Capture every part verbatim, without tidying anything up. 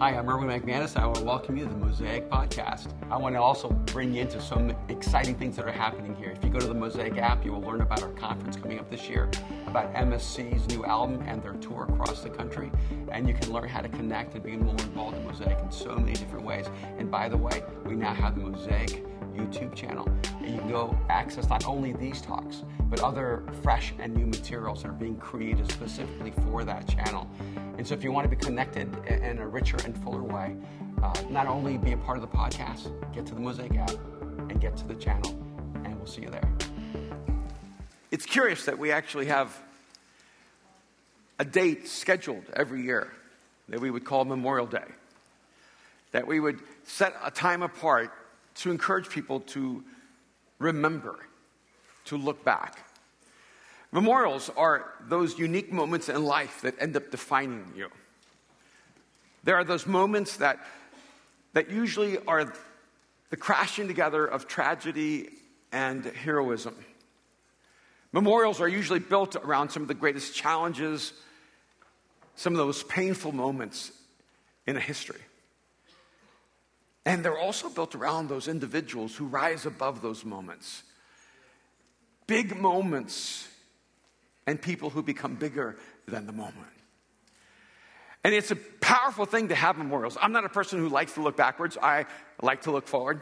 Hi, I'm Erwin McManus. I want to welcome you to the Mosaic Podcast. I want to also bring you into some exciting things that are happening here. If you go to the Mosaic app, you will learn about our conference coming up this year, about M S C's new album and their tour across the country, and you can learn how to connect and be more involved in Mosaic in so many different ways. And by the way, we now have the Mosaic YouTube channel, and you can go access not only these talks, but other fresh and new materials that are being created specifically for that channel. And so if you want to be connected in a richer and fuller way, uh, not only be a part of the podcast, get to the Mosaic app and get to the channel, and we'll see you there. It's curious that we actually have a date scheduled every year that we would call Memorial Day, that we would set a time apart to encourage people to remember, to look back. Memorials are those unique moments in life that end up defining you. There are those moments that, that usually are the crashing together of tragedy and heroism. Memorials are usually built around some of the greatest challenges, some of those painful moments in history. And they're also built around those individuals who rise above those moments. Big moments and people who become bigger than the moment. And it's a powerful thing to have memorials. I'm not a person who likes to look backwards. I like to look forward.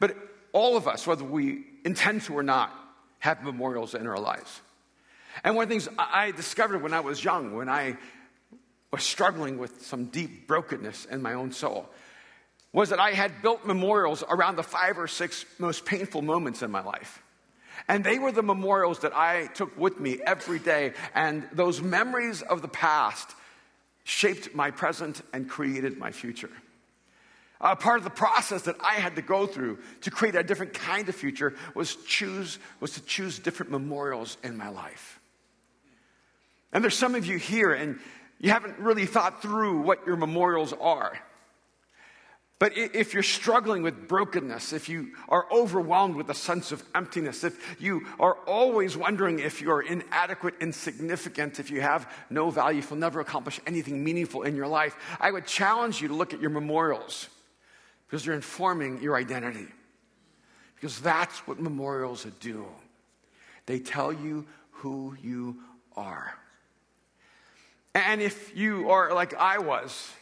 But all of us, whether we intend to or not, have memorials in our lives. And one of the things I discovered when I was young, when I was struggling with some deep brokenness in my own soul, was that I had built memorials around the five or six most painful moments in my life. And they were the memorials that I took with me every day. And those memories of the past shaped my present and created my future. Uh, part of the process that I had to go through to create a different kind of future was choose was to choose different memorials in my life. And there's some of you here, and you haven't really thought through what your memorials are. But if you're struggling with brokenness, if you are overwhelmed with a sense of emptiness, if you are always wondering if you're inadequate, insignificant, if you have no value, if you'll never accomplish anything meaningful in your life, I would challenge you to look at your memorials because they're informing your identity. Because that's what memorials do. They tell you who you are. And if you are like I was,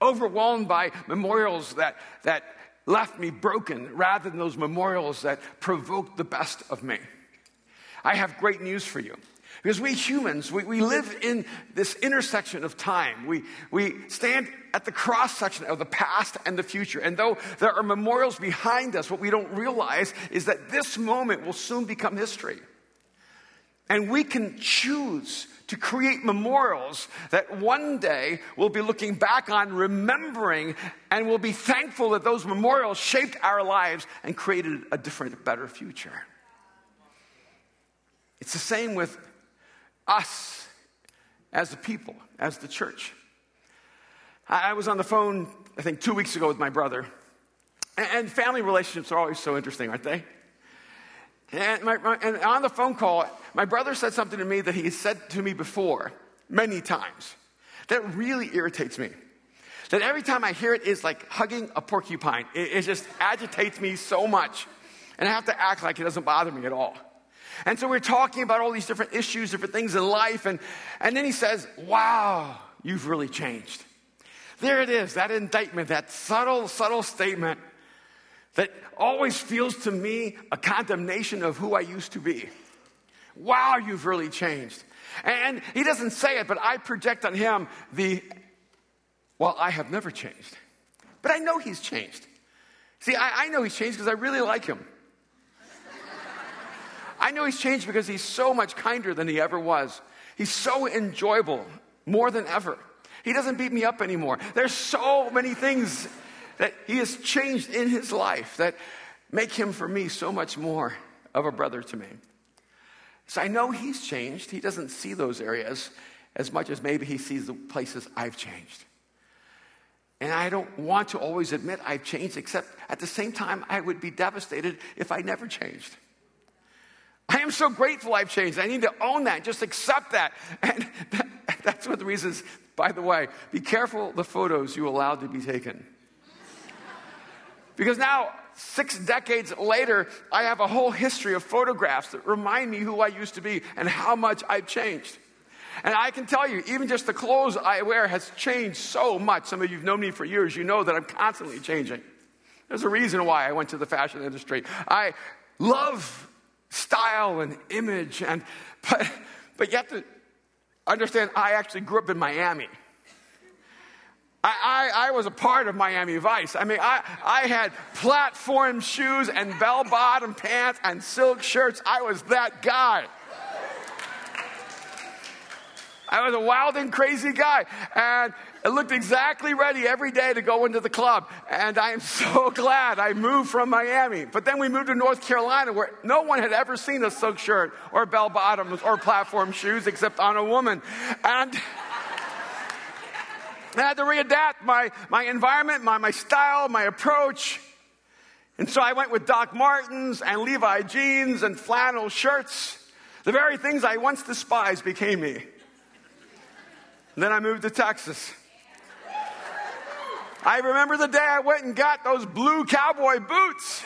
overwhelmed by memorials that, that left me broken rather than those memorials that provoked the best of me, I have great news for you. Because we humans, we, we live in this intersection of time. We, we stand at the cross-section of the past and the future. And though there are memorials behind us, what we don't realize is that this moment will soon become history. And we can choose to create memorials that one day we'll be looking back on, remembering, and we'll be thankful that those memorials shaped our lives and created a different, better future. It's the same with us as the people, as the church. I was on the phone, I think, two weeks ago with my brother, and family relationships are always so interesting, aren't they? And, my, my, and on the phone call, my brother said something to me that he had said to me before, many times, that really irritates me. That every time I hear it is like hugging a porcupine. It, it just agitates me so much. And I have to act like it doesn't bother me at all. And so we're talking about all these different issues, different things in life. And, and then he says, wow, you've really changed. There it is, that indictment, that subtle, subtle statement that always feels to me a condemnation of who I used to be. Wow, you've really changed. And he doesn't say it, but I project on him the, well, I have never changed. But I know he's changed. See, I, I know he's changed because I really like him. I know he's changed because he's so much kinder than he ever was. He's so enjoyable, more than ever. He doesn't beat me up anymore. There's so many things that he has changed in his life that make him, for me, so much more of a brother to me. So I know he's changed. He doesn't see those areas as much as maybe he sees the places I've changed. And I don't want to always admit I've changed, except at the same time, I would be devastated if I never changed. I am so grateful I've changed. I need to own that, just accept that. And that, that's one of the reasons By the way, be careful the photos you allow to be taken. Because now, six decades later, I have a whole history of photographs that remind me who I used to be and how much I've changed. And I can tell you, even just the clothes I wear has changed so much. Some of you have known me for years. You know that I'm constantly changing. There's a reason why I went to the fashion industry. I love style and image, and but, but you have to understand, I actually grew up in Miami. I, I, I was a part of Miami Vice. I mean, I, I had platform shoes and bell-bottom pants and silk shirts. I was that guy. I was a wild and crazy guy, and I looked exactly ready every day to go into the club, and I am so glad I moved from Miami. But then we moved to North Carolina, where no one had ever seen a silk shirt or bell-bottoms or platform shoes except on a woman, and I had to readapt my, my environment, my, my style, my approach, and so I went with Doc Martens and Levi jeans and flannel shirts. The very things I once despised became me. And then I moved to Texas. I remember the day I went and got those blue cowboy boots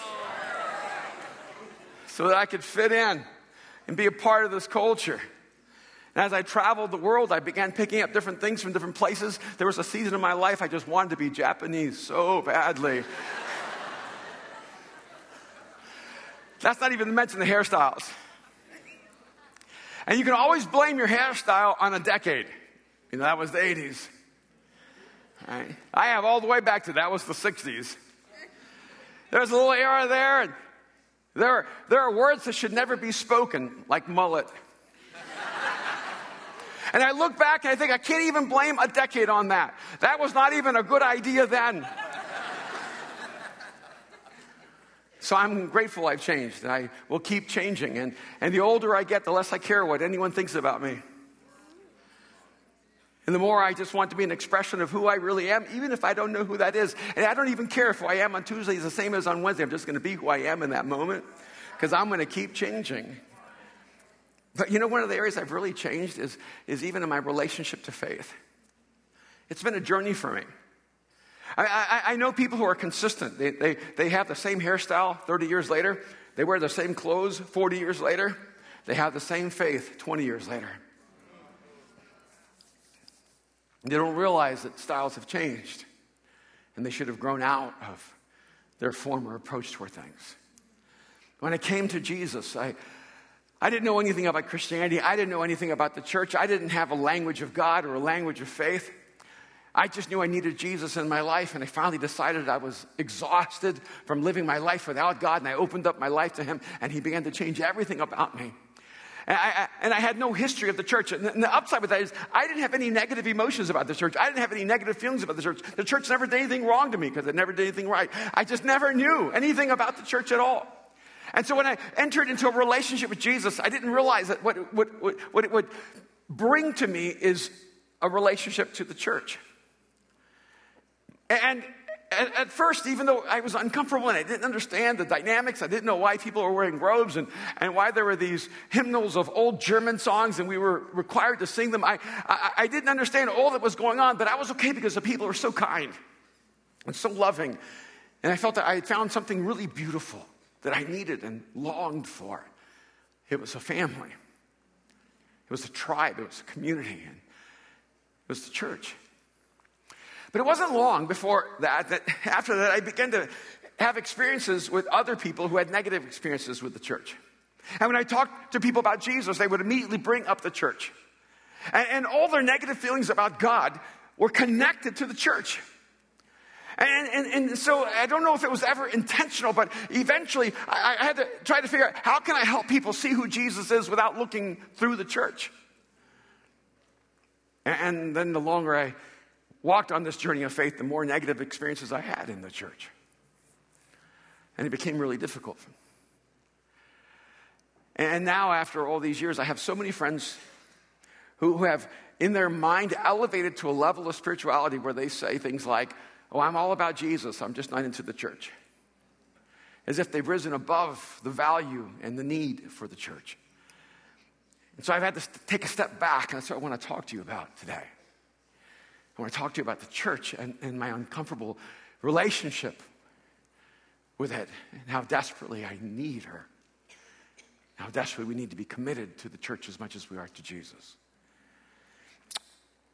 so that I could fit in and be a part of this culture. And as I traveled the world, I began picking up different things from different places. There was a season in my life I just wanted to be Japanese so badly. That's not even to mention the hairstyles. And you can always blame your hairstyle on a decade. You know, that was the eighties. Right? I have all the way back to that was the sixties. There's a little era there, and there are, there are words that should never be spoken, like mullet. And I look back and I think I can't even blame a decade on that. That was not even a good idea then. So I'm grateful I've changed, and I will keep changing. And, and the older I get, the less I care what anyone thinks about me. And the more I just want to be an expression of who I really am, even if I don't know who that is. And I don't even care if who I am on Tuesday is the same as on Wednesday. I'm just going to be who I am in that moment because I'm going to keep changing. But you know, one of the areas I've really changed is, is even in my relationship to faith. It's been a journey for me. I, I, I know people who are consistent. They, they, they have the same hairstyle thirty years later. They wear the same clothes forty years later. They have the same faith twenty years later. They don't realize that styles have changed, and they should have grown out of their former approach toward things. When I came to Jesus, I, I didn't know anything about Christianity. I didn't know anything about the church. I didn't have a language of God or a language of faith. I just knew I needed Jesus in my life, and I finally decided I was exhausted from living my life without God, and I opened up my life to him, and he began to change everything about me. And I, and I had no history of the church. And the upside with that is I didn't have any negative emotions about the church. I didn't have any negative feelings about the church. The church never did anything wrong to me because it never did anything right. I just never knew anything about the church at all. And so when I entered into a relationship with Jesus, I didn't realize that what, what, what it would bring to me is a relationship to the church. And at first, even though I was uncomfortable and I didn't understand the dynamics, I didn't know why people were wearing robes and, and why there were these hymnals of old German songs and we were required to sing them. I, I, I didn't understand all that was going on, but I was okay because the people were so kind and so loving. And I felt that I had found something really beautiful that I needed and longed for. It was a family. It was a tribe. It was a community. And it was the church. But it wasn't long before that, that after that, I began to have experiences with other people who had negative experiences with the church. And when I talked to people about Jesus, they would immediately bring up the church. And, and all their negative feelings about God were connected to the church. And, and, and so I don't know if it was ever intentional, but eventually I, I had to try to figure out, how can I help people see who Jesus is without looking through the church? And, and then the longer I walked on this journey of faith, the more negative experiences I had in the church. And it became really difficult. And now, after all these years, I have so many friends who, who have in their mind elevated to a level of spirituality where they say things like, oh, I'm all about Jesus, I'm just not into the church. As if they've risen above the value and the need for the church. And so I've had to take a step back, and that's what I want to talk to you about today. I want to talk to you about the church and, and my uncomfortable relationship with it and how desperately I need her. How desperately we need to be committed to the church as much as we are to Jesus.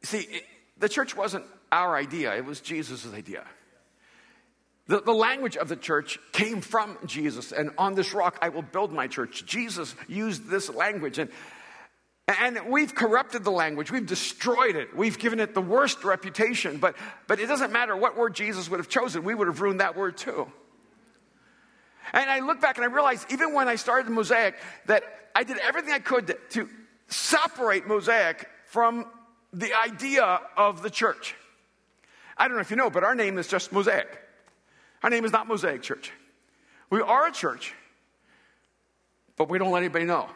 See, it, the church wasn't our idea. It was Jesus' idea. The, the language of the church came from Jesus, and on this rock I will build my church. Jesus used this language, and and we've corrupted the language. We've destroyed it. We've given it the worst reputation, but, but it doesn't matter what word Jesus would have chosen. We would have ruined that word too. And I look back and I realize, even when I started Mosaic, that I did everything I could to, to separate Mosaic from the idea of the church. I don't know if you know, but our name is just Mosaic. Our name is not Mosaic Church. We are a church, but we don't let anybody know.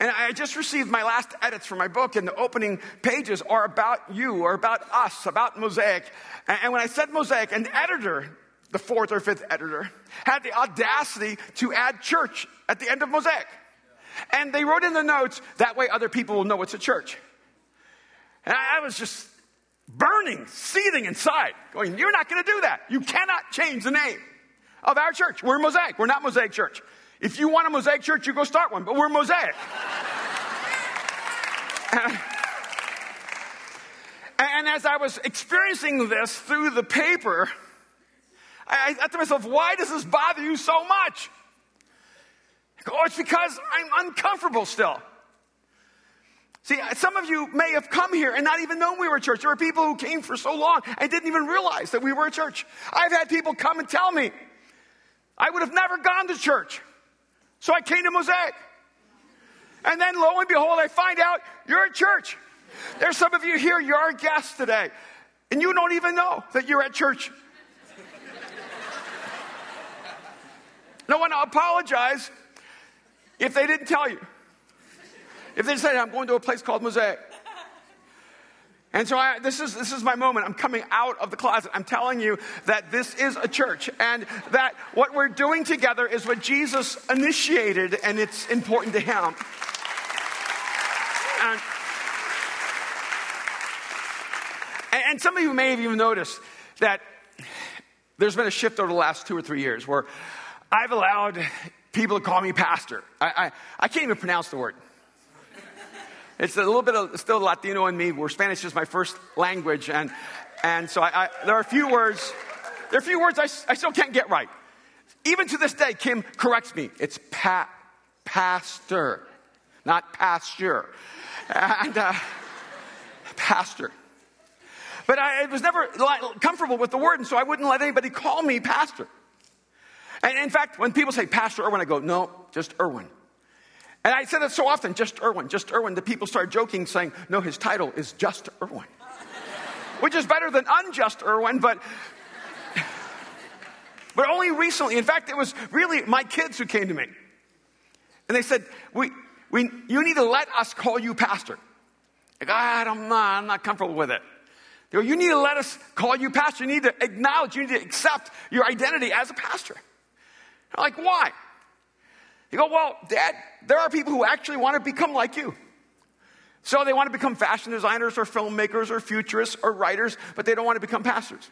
And I just received my last edits for my book, and the opening pages are about you, or about us, about Mosaic. And when I said Mosaic, an editor, the fourth or fifth editor, had the audacity to add church at the end of Mosaic. And they wrote in the notes, that way other people will know it's a church. And I was just burning, seething inside, going, you're not going to do that. You cannot change the name of our church. We're Mosaic. We're not Mosaic Church. If you want a Mosaic Church, you go start one, but we're Mosaic. and, and as I was experiencing this through the paper, I thought to myself, why does this bother you so much? I go, oh, it's because I'm uncomfortable still. See, some of you may have come here and not even known we were a church. There were people who came for so long and didn't even realize that we were a church. I've had people come and tell me, I would have never gone to church. So I came to Mosaic. And then lo and behold, I find out you're a church. There's some of you here, you're our guests today. And you don't even know that you're at church. No one apologize if they didn't tell you. If they said, I'm going to a place called Mosaic. And so I, this is this is my moment. I'm coming out of the closet. I'm telling you that this is a church, and that what we're doing together is what Jesus initiated, and it's important to him. And, and some of you may have even noticed that there's been a shift over the last two or three years where I've allowed people to call me pastor. I I, I can't even pronounce the word. It's a little bit of still Latino in me, where Spanish is my first language, and and so I, I, there are a few words, there are a few words I, I still can't get right. Even to this day, Kim corrects me. It's pa, pastor, not pasture, and uh, pastor. But I, I was never comfortable with the word, and so I wouldn't let anybody call me pastor. And in fact, when people say Pastor Erwin, I go, no, just Erwin. And I said it so often, just Erwin, just Erwin, that people started joking, saying, no, his title is just Erwin, which is better than unjust Erwin, but, but only recently. In fact, it was really my kids who came to me, and they said, we, we, you need to let us call you pastor. I go, I don't know, I'm not comfortable with it. They go, you need to let us call you pastor. You need to acknowledge, you need to accept your identity as a pastor. I'm like, why? You go, well, Dad, there are people who actually want to become like you. So they want to become fashion designers or filmmakers or futurists or writers, but they don't want to become pastors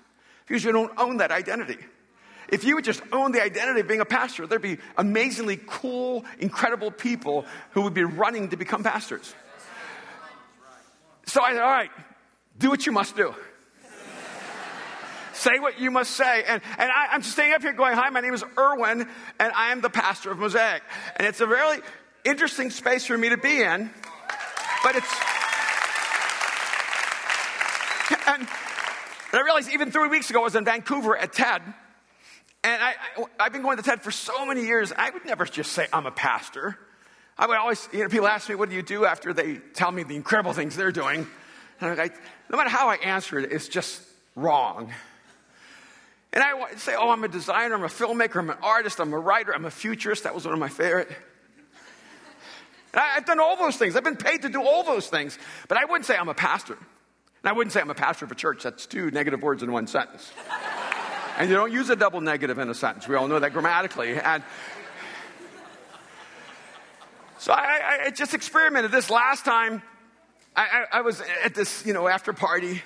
because you don't own that identity. If you would just own the identity of being a pastor, there'd be amazingly cool, incredible people who would be running to become pastors. So I said, all right, do what you must do. Say what you must say. And, and I, I'm just standing up here going, hi, my name is Erwin, and I am the pastor of Mosaic. And it's a really interesting space for me to be in. But it's... And I realized even three weeks ago, I was in Vancouver at TED. And I, I, I've been going to TED for so many years. I would never just say I'm a pastor. I would always, you know, people ask me, what do you do after they tell me the incredible things they're doing? And I'm like, no matter how I answer it, it's just wrong. And I say, oh, I'm a designer, I'm a filmmaker, I'm an artist, I'm a writer, I'm a futurist. That was one of my favorite. And I, I've done all those things. I've been paid to do all those things. But I wouldn't say I'm a pastor. And I wouldn't say I'm a pastor of a church. That's two negative words in one sentence. And you don't use a double negative in a sentence. We all know that grammatically. And so I, I just experimented this last time. I, I, I was at this, you know, after party,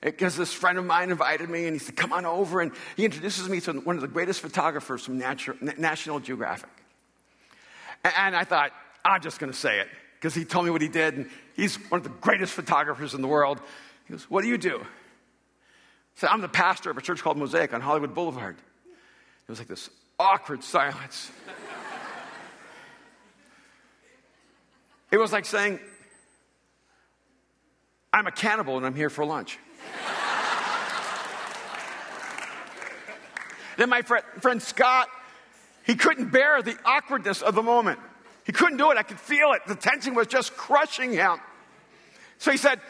because this friend of mine invited me, and he said, come on over. And he introduces me to one of the greatest photographers from Natu- National Geographic. And I thought, I'm just going to say it, because he told me what he did, and he's one of the greatest photographers in the world. He goes, what do you do? I said, I'm the pastor of a church called Mosaic on Hollywood Boulevard. It was like this awkward silence. It was like saying, I'm a cannibal and I'm here for lunch. Then my fr- friend Scott, he couldn't bear the awkwardness of the moment. He couldn't do it. I could feel it. The tension was just crushing him. So he said,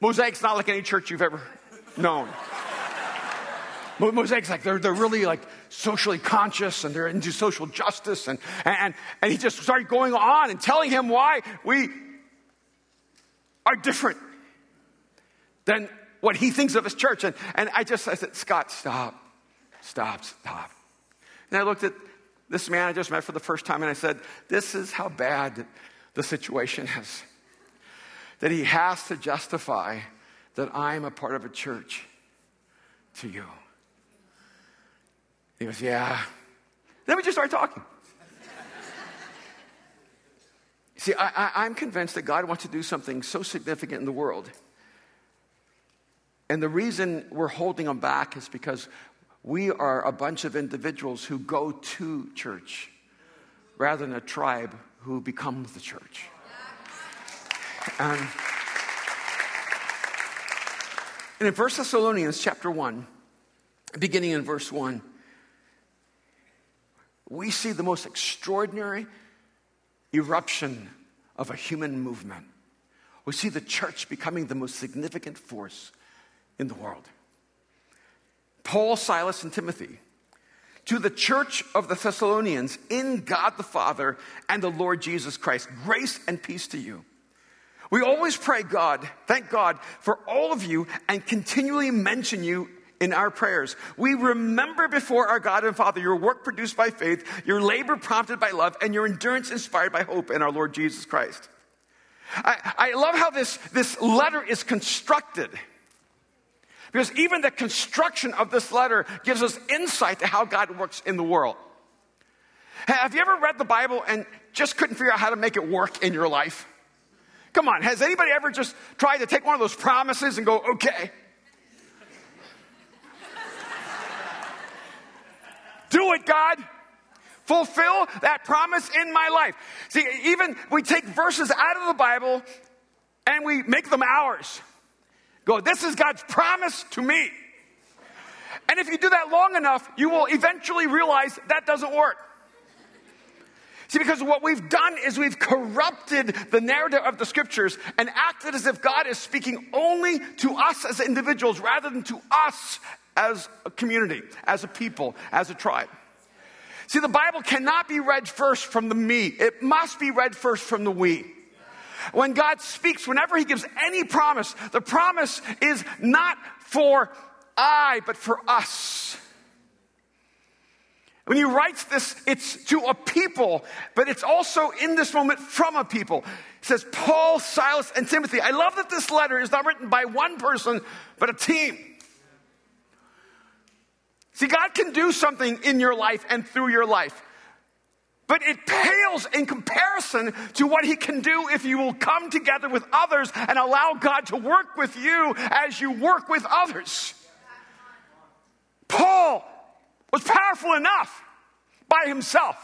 Mosaic's not like any church you've ever known. Mosaic's like, they're, they're really like socially conscious, and they're into social justice. And, and, and he just started going on and telling him why we are different than what he thinks of his church. And, and I just, I said, Scott, stop, stop, stop. And I looked at this man I just met for the first time, and I said, this is how bad the situation is. That he has to justify that I'm a part of a church to you. He goes, yeah. Then we just start talking. See, I, I, I'm convinced that God wants to do something so significant in the world. And the reason we're holding him back is because we are a bunch of individuals who go to church rather than a tribe who becomes the church. And, and in First Thessalonians chapter one, beginning in verse one, we see the most extraordinary eruption of a human movement. We see the church becoming the most significant force in the world. Paul, Silas, and Timothy, to the church of the Thessalonians in God the Father and the Lord Jesus Christ, grace and peace to you. We always pray God, thank God for all of you, and continually mention you in our prayers. We remember before our God and Father your work produced by faith, your labor prompted by love, and your endurance inspired by hope in our Lord Jesus Christ. I, I love how this, this letter is constructed. Because even the construction of this letter gives us insight to how God works in the world. Have you ever read the Bible and just couldn't figure out how to make it work in your life? Come on, has anybody ever just tried to take one of those promises and go, okay. Do it, God. Fulfill that promise in my life. See, even we take verses out of the Bible and we make them ours. Go, this is God's promise to me. And if you do that long enough, you will eventually realize that doesn't work. See, because what we've done is we've corrupted the narrative of the scriptures and acted as if God is speaking only to us as individuals rather than to us as a community, as a people, as a tribe. See, the Bible cannot be read first from the me. It must be read first from the we. When God speaks, whenever he gives any promise, the promise is not for I, but for us. When he writes this, it's to a people, but it's also in this moment from a people. It says, Paul, Silas, and Timothy. I love that this letter is not written by one person, but a team. See, God can do something in your life and through your life. But it pales in comparison to what he can do if you will come together with others and allow God to work with you as you work with others. Paul was powerful enough by himself.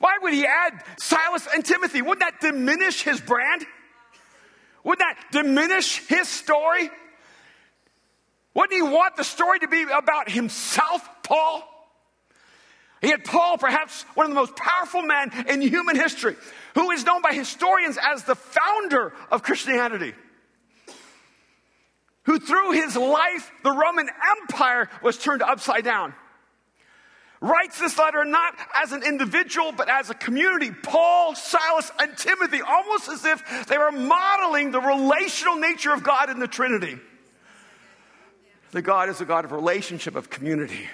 Why would he add Silas and Timothy? Wouldn't that diminish his brand? Wouldn't that diminish his story? Wouldn't he want the story to be about himself, Paul? He had Paul, perhaps one of the most powerful men in human history, who is known by historians as the founder of Christianity, who through his life, the Roman Empire was turned upside down. Writes this letter not as an individual, but as a community. Paul, Silas, and Timothy, almost as if they were modeling the relational nature of God in the Trinity. That God is a God of relationship, of community.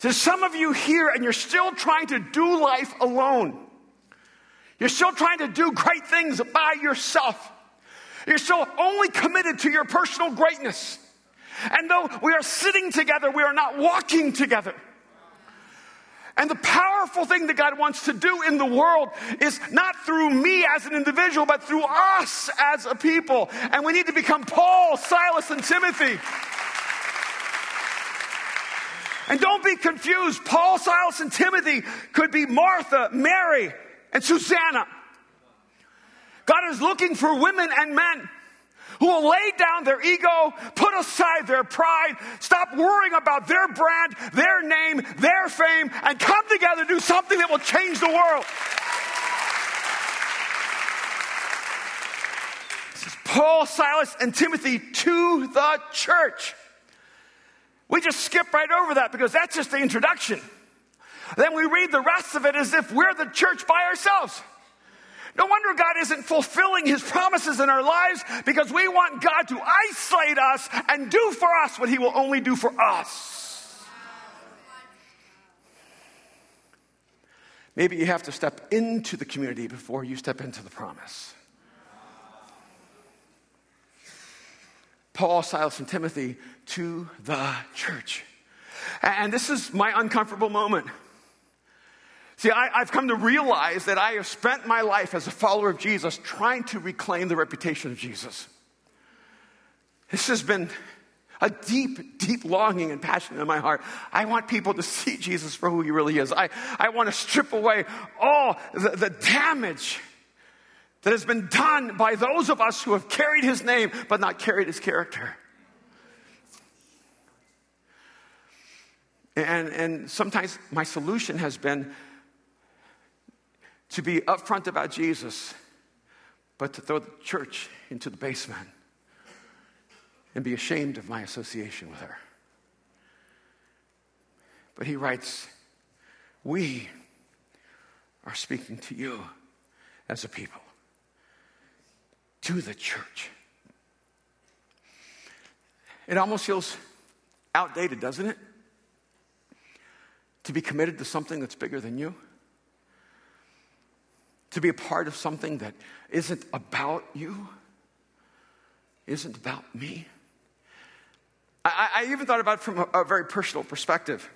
There's some of you here and you're still trying to do life alone. You're still trying to do great things by yourself. You're still only committed to your personal greatness. And though we are sitting together, we are not walking together. And the powerful thing that God wants to do in the world is not through me as an individual, but through us as a people. And we need to become Paul, Silas, and Timothy. And don't be confused. Paul, Silas, and Timothy could be Martha, Mary, and Susanna. God is looking for women and men who will lay down their ego, put aside their pride, stop worrying about their brand, their name, their fame, and come together to do something that will change the world. This is Paul, Silas, and Timothy to the church. We just skip right over that because that's just the introduction. Then we read the rest of it as if we're the church by ourselves. No wonder God isn't fulfilling his promises in our lives, because we want God to isolate us and do for us what he will only do for us. Maybe you have to step into the community before you step into the promise. Paul, Silas, and Timothy to the church. And this is my uncomfortable moment. See, I, I've come to realize that I have spent my life as a follower of Jesus trying to reclaim the reputation of Jesus. This has been a deep, deep longing and passion in my heart. I want people to see Jesus for who he really is. I, I want to strip away all the, the damage that has been done by those of us who have carried his name but not carried his character. And, and sometimes my solution has been to be upfront about Jesus, but to throw the church into the basement and be ashamed of my association with her. But he writes, we are speaking to you as a people, to the church. It almost feels outdated, doesn't it? To be committed to something that's bigger than you. To be a part of something that isn't about you, isn't about me. I, I even thought about it from a, a very personal perspective.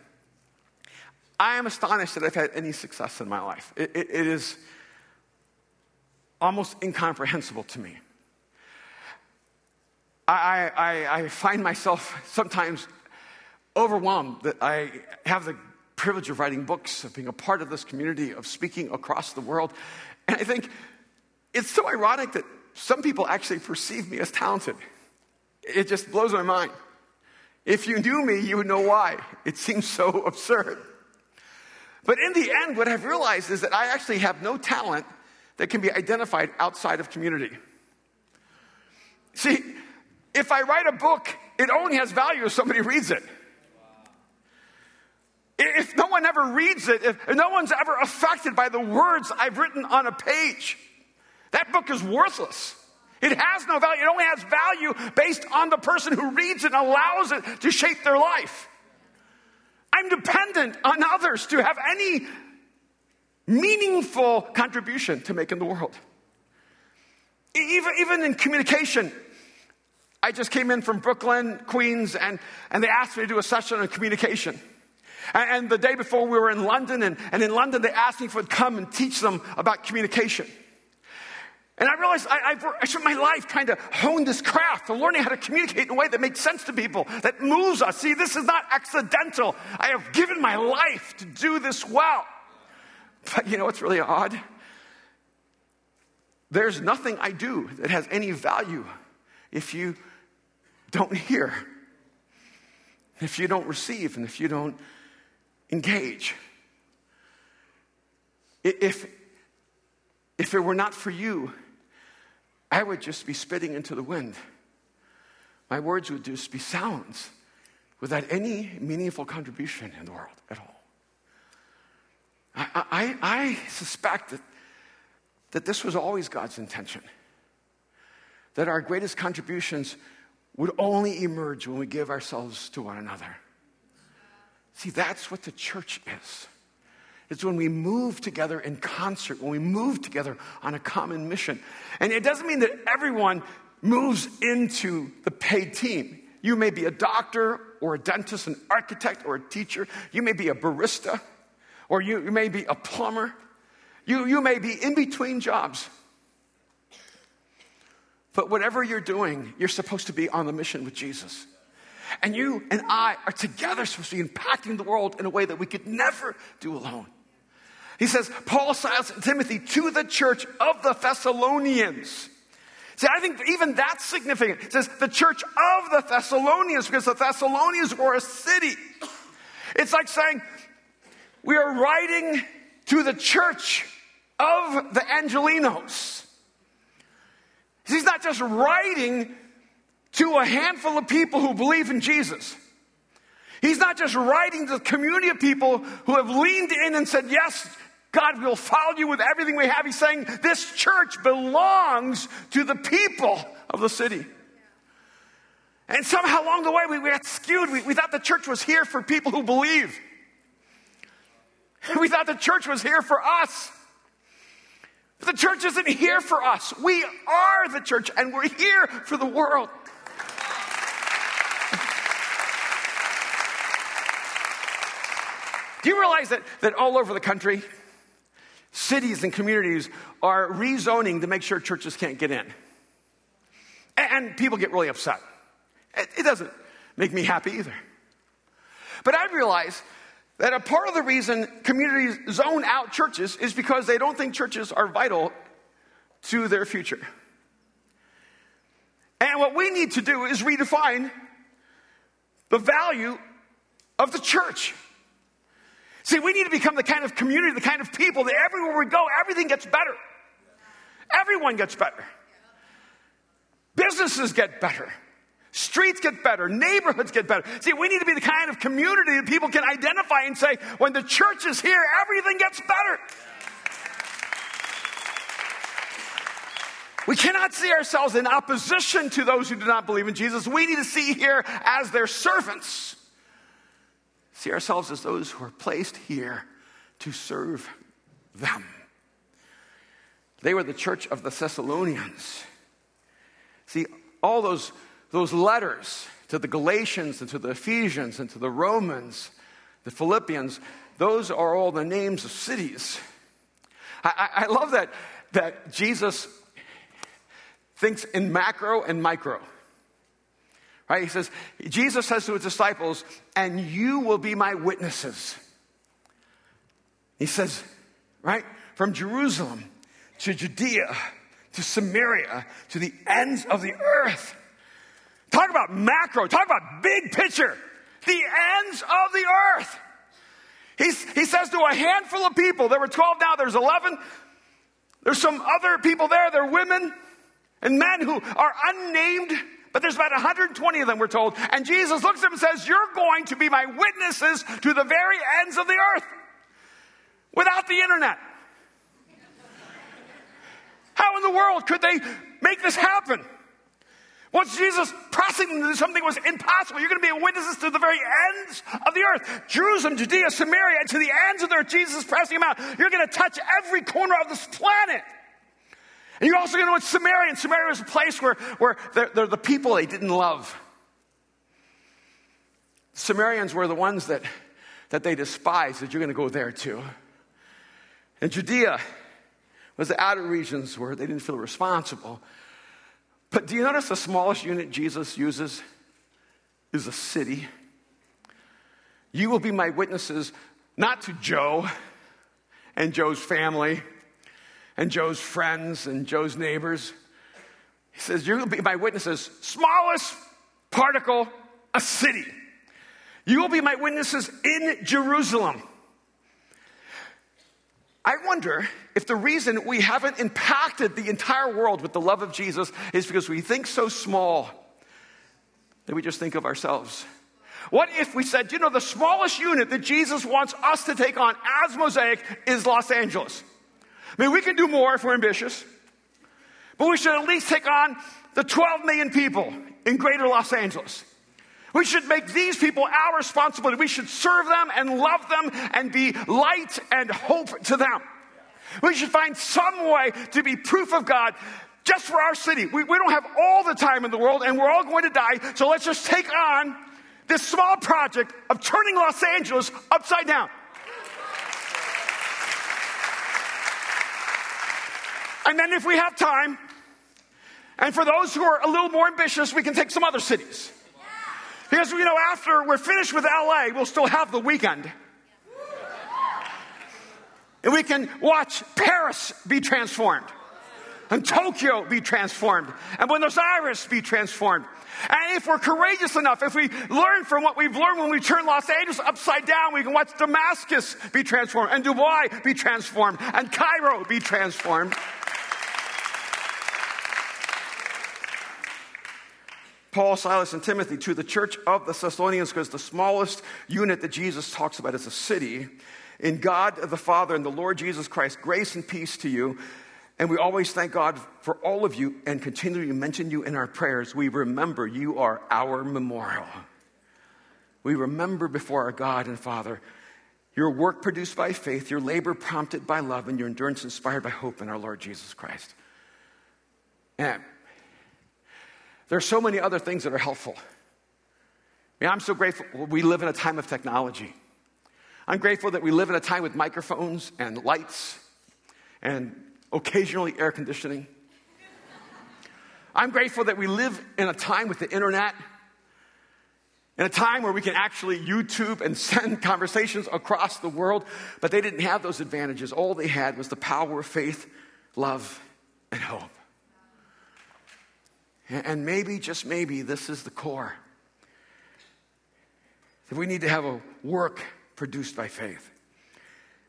I am astonished that I've had any success in my life. It, it, it is almost incomprehensible to me. I, I, I find myself sometimes overwhelmed that I have the privilege of writing books, of being a part of this community, of speaking across the world. And I think it's so ironic that some people actually perceive me as talented. It just blows my mind. If you knew me, you would know why. It seems so absurd. But in the end, what I've realized is that I actually have no talent that can be identified outside of community. See, if I write a book, it only has value if somebody reads it. If no one ever reads it, if no one's ever affected by the words I've written on a page, that book is worthless. It has no value. It only has value based on the person who reads it and allows it to shape their life. I'm dependent on others to have any meaningful contribution to make in the world. Even, even in communication, I just came in from Brooklyn, Queens, and, and they asked me to do a session on communication. And the day before, we were in London, and, and in London, they asked me if I would come and teach them about communication. And I realized I, I've, I spent my life trying to hone this craft and learning how to communicate in a way that makes sense to people, that moves us. See, this is not accidental. I have given my life to do this well. But you know what's really odd? There's nothing I do that has any value if you don't hear, if you don't receive, and if you don't engage. If, if it were not for you, I would just be spitting into the wind. My words would just be sounds without any meaningful contribution in the world at all. I, I, I suspect that, that this was always God's intention, that our greatest contributions would only emerge when we give ourselves to one another. See, that's what the church is. It's when we move together in concert, when we move together on a common mission. And it doesn't mean that everyone moves into the paid team. You may be a doctor or a dentist, an architect or a teacher. You may be a barista or you, you may be a plumber. You, you may be in between jobs. But whatever you're doing, you're supposed to be on the mission with Jesus. And you and I are together supposed to be impacting the world in a way that we could never do alone. He says, Paul, Silas, and Timothy to the church of the Thessalonians. See, I think even that's significant. It says the church of the Thessalonians, because the Thessalonians were a city. It's like saying we are writing to the church of the Angelinos. He's not just writing to a handful of people who believe in Jesus. He's not just writing to the community of people who have leaned in and said, yes, God, we'll follow you with everything we have. He's saying this church belongs to the people of the city. And somehow along the way, we, we got skewed. We, we thought the church was here for people who believe. We thought the church was here for us. But the church isn't here for us. We are the church, and we're here for the world. Do you realize that, that all over the country, cities and communities are rezoning to make sure churches can't get in? And, and people get really upset. It, it doesn't make me happy either. But I realize that a part of the reason communities zone out churches is because they don't think churches are vital to their future. And what we need to do is redefine the value of the church. See, we need to become the kind of community, the kind of people that everywhere we go, everything gets better. Everyone gets better. Businesses get better. Streets get better. Neighborhoods get better. See, we need to be the kind of community that people can identify and say, when the church is here, everything gets better. We cannot see ourselves in opposition to those who do not believe in Jesus. We need to see here as their servants. See ourselves as those who are placed here to serve them. They were the church of the Thessalonians. See, all those, those letters to the Galatians and to the Ephesians and to the Romans, the Philippians, those are all the names of cities. I, I, I love that, that Jesus thinks in macro and micro. Right? He says, Jesus says to his disciples, and you will be my witnesses. He says, right, from Jerusalem to Judea to Samaria to the ends of the earth. Talk about macro, talk about big picture, the ends of the earth. He's, he says to a handful of people, there were twelve now, there's eleven. There's some other people there, they're women and men who are unnamed. But there's about one hundred twenty of them, we're told. And Jesus looks at them and says, you're going to be my witnesses to the very ends of the earth. Without the internet. How in the world could they make this happen? Once Jesus pressing them to do something was impossible. You're going to be witnesses to the very ends of the earth. Jerusalem, Judea, Samaria, and to the ends of the earth, Jesus pressing them out. You're going to touch every corner of this planet. And you're also going to know it's Samaria. And Samaria was a place where, where they're, they're the people they didn't love. Samaritans were the ones that, that they despised, that you're going to go there too. And Judea was the outer regions where they didn't feel responsible. But do you notice the smallest unit Jesus uses is a city? You will be my witnesses, not to Joe and Joe's family, and Joe's friends, and Joe's neighbors. He says, you're going to be my witnesses. Smallest particle, a city. You will be my witnesses in Jerusalem. I wonder if the reason we haven't impacted the entire world with the love of Jesus is because we think so small that we just think of ourselves. What if we said, you know, the smallest unit that Jesus wants us to take on as Mosaic is Los Angeles. I mean, we can do more if we're ambitious, but we should at least take on the twelve million people in greater Los Angeles. We should make these people our responsibility. We should serve them and love them and be light and hope to them. We should find some way to be proof of God just for our city. We, we don't have all the time in the world, and we're all going to die, so let's just take on this small project of turning Los Angeles upside down. And then if we have time, and for those who are a little more ambitious, we can take some other cities. Because, you know, after we're finished with L A, we'll still have the weekend. And we can watch Paris be transformed, and Tokyo be transformed, and Buenos Aires be transformed. And if we're courageous enough, if we learn from what we've learned when we turn Los Angeles upside down, we can watch Damascus be transformed, and Dubai be transformed, and Cairo be transformed. Paul, Silas, and Timothy to the church of the Thessalonians, because the smallest unit that Jesus talks about is a city. In God the Father and the Lord Jesus Christ, grace and peace to you. And we always thank God for all of you and continue to mention you in our prayers. We remember you are our memorial. We remember before our God and Father your work produced by faith, your labor prompted by love, and your endurance inspired by hope in our Lord Jesus Christ. And there are so many other things that are helpful. I mean, I'm so grateful we live in a time of technology. I'm grateful that we live in a time with microphones and lights and occasionally air conditioning. I'm grateful that we live in a time with the internet, in a time where we can actually YouTube and send conversations across the world, but they didn't have those advantages. All they had was the power of faith, love, and hope. And maybe, just maybe, this is the core. That we need to have a work produced by faith,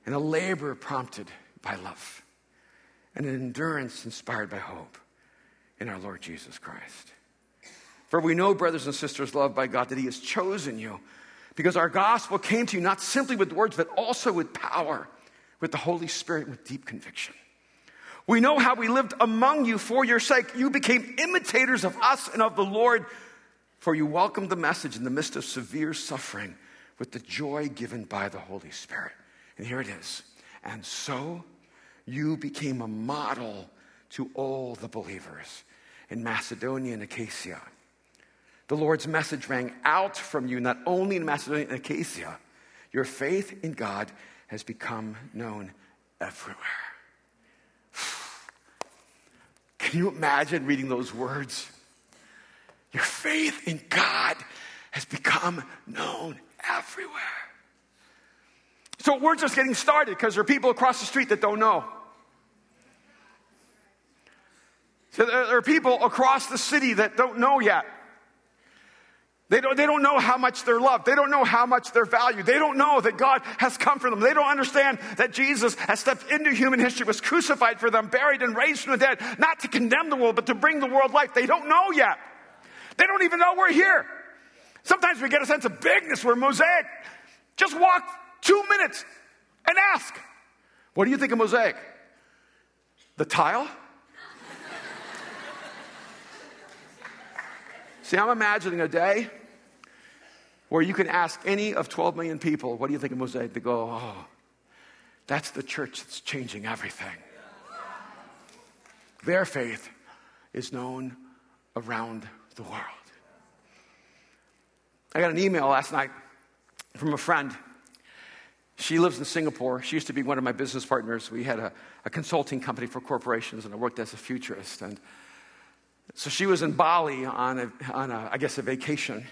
and a labor prompted by love, and an endurance inspired by hope in our Lord Jesus Christ. For we know, brothers and sisters, loved by God, that he has chosen you, because our gospel came to you not simply with words, but also with power, with the Holy Spirit, with deep conviction. We know how we lived among you for your sake. You became imitators of us and of the Lord, for you welcomed the message in the midst of severe suffering with the joy given by the Holy Spirit. And here it is. And so you became a model to all the believers in Macedonia and Achaia. The Lord's message rang out from you, not only in Macedonia and Achaia. Your faith in God has become known everywhere. Can you imagine reading those words? Your faith in God has become known everywhere. So we're just getting started, because there are people across the street that don't know. So there are people across the city that don't know yet. They don't, they don't know how much they're loved. They don't know how much they're valued. They don't know that God has come for them. They don't understand that Jesus has stepped into human history, was crucified for them, buried and raised from the dead, not to condemn the world, but to bring the world life. They don't know yet. They don't even know we're here. Sometimes we get a sense of bigness. We're Mosaic. Just walk two minutes and ask, what do you think of Mosaic? The tile? See, I'm imagining a day where you can ask any of twelve million people, what do you think of Mosaic? They go, oh, that's the church that's changing everything. Their faith is known around the world. I got an email last night from a friend. She lives in Singapore. She used to be one of my business partners. We had a, a consulting company for corporations, and I worked as a futurist. And so she was in Bali on, a, on a, I guess, a vacation.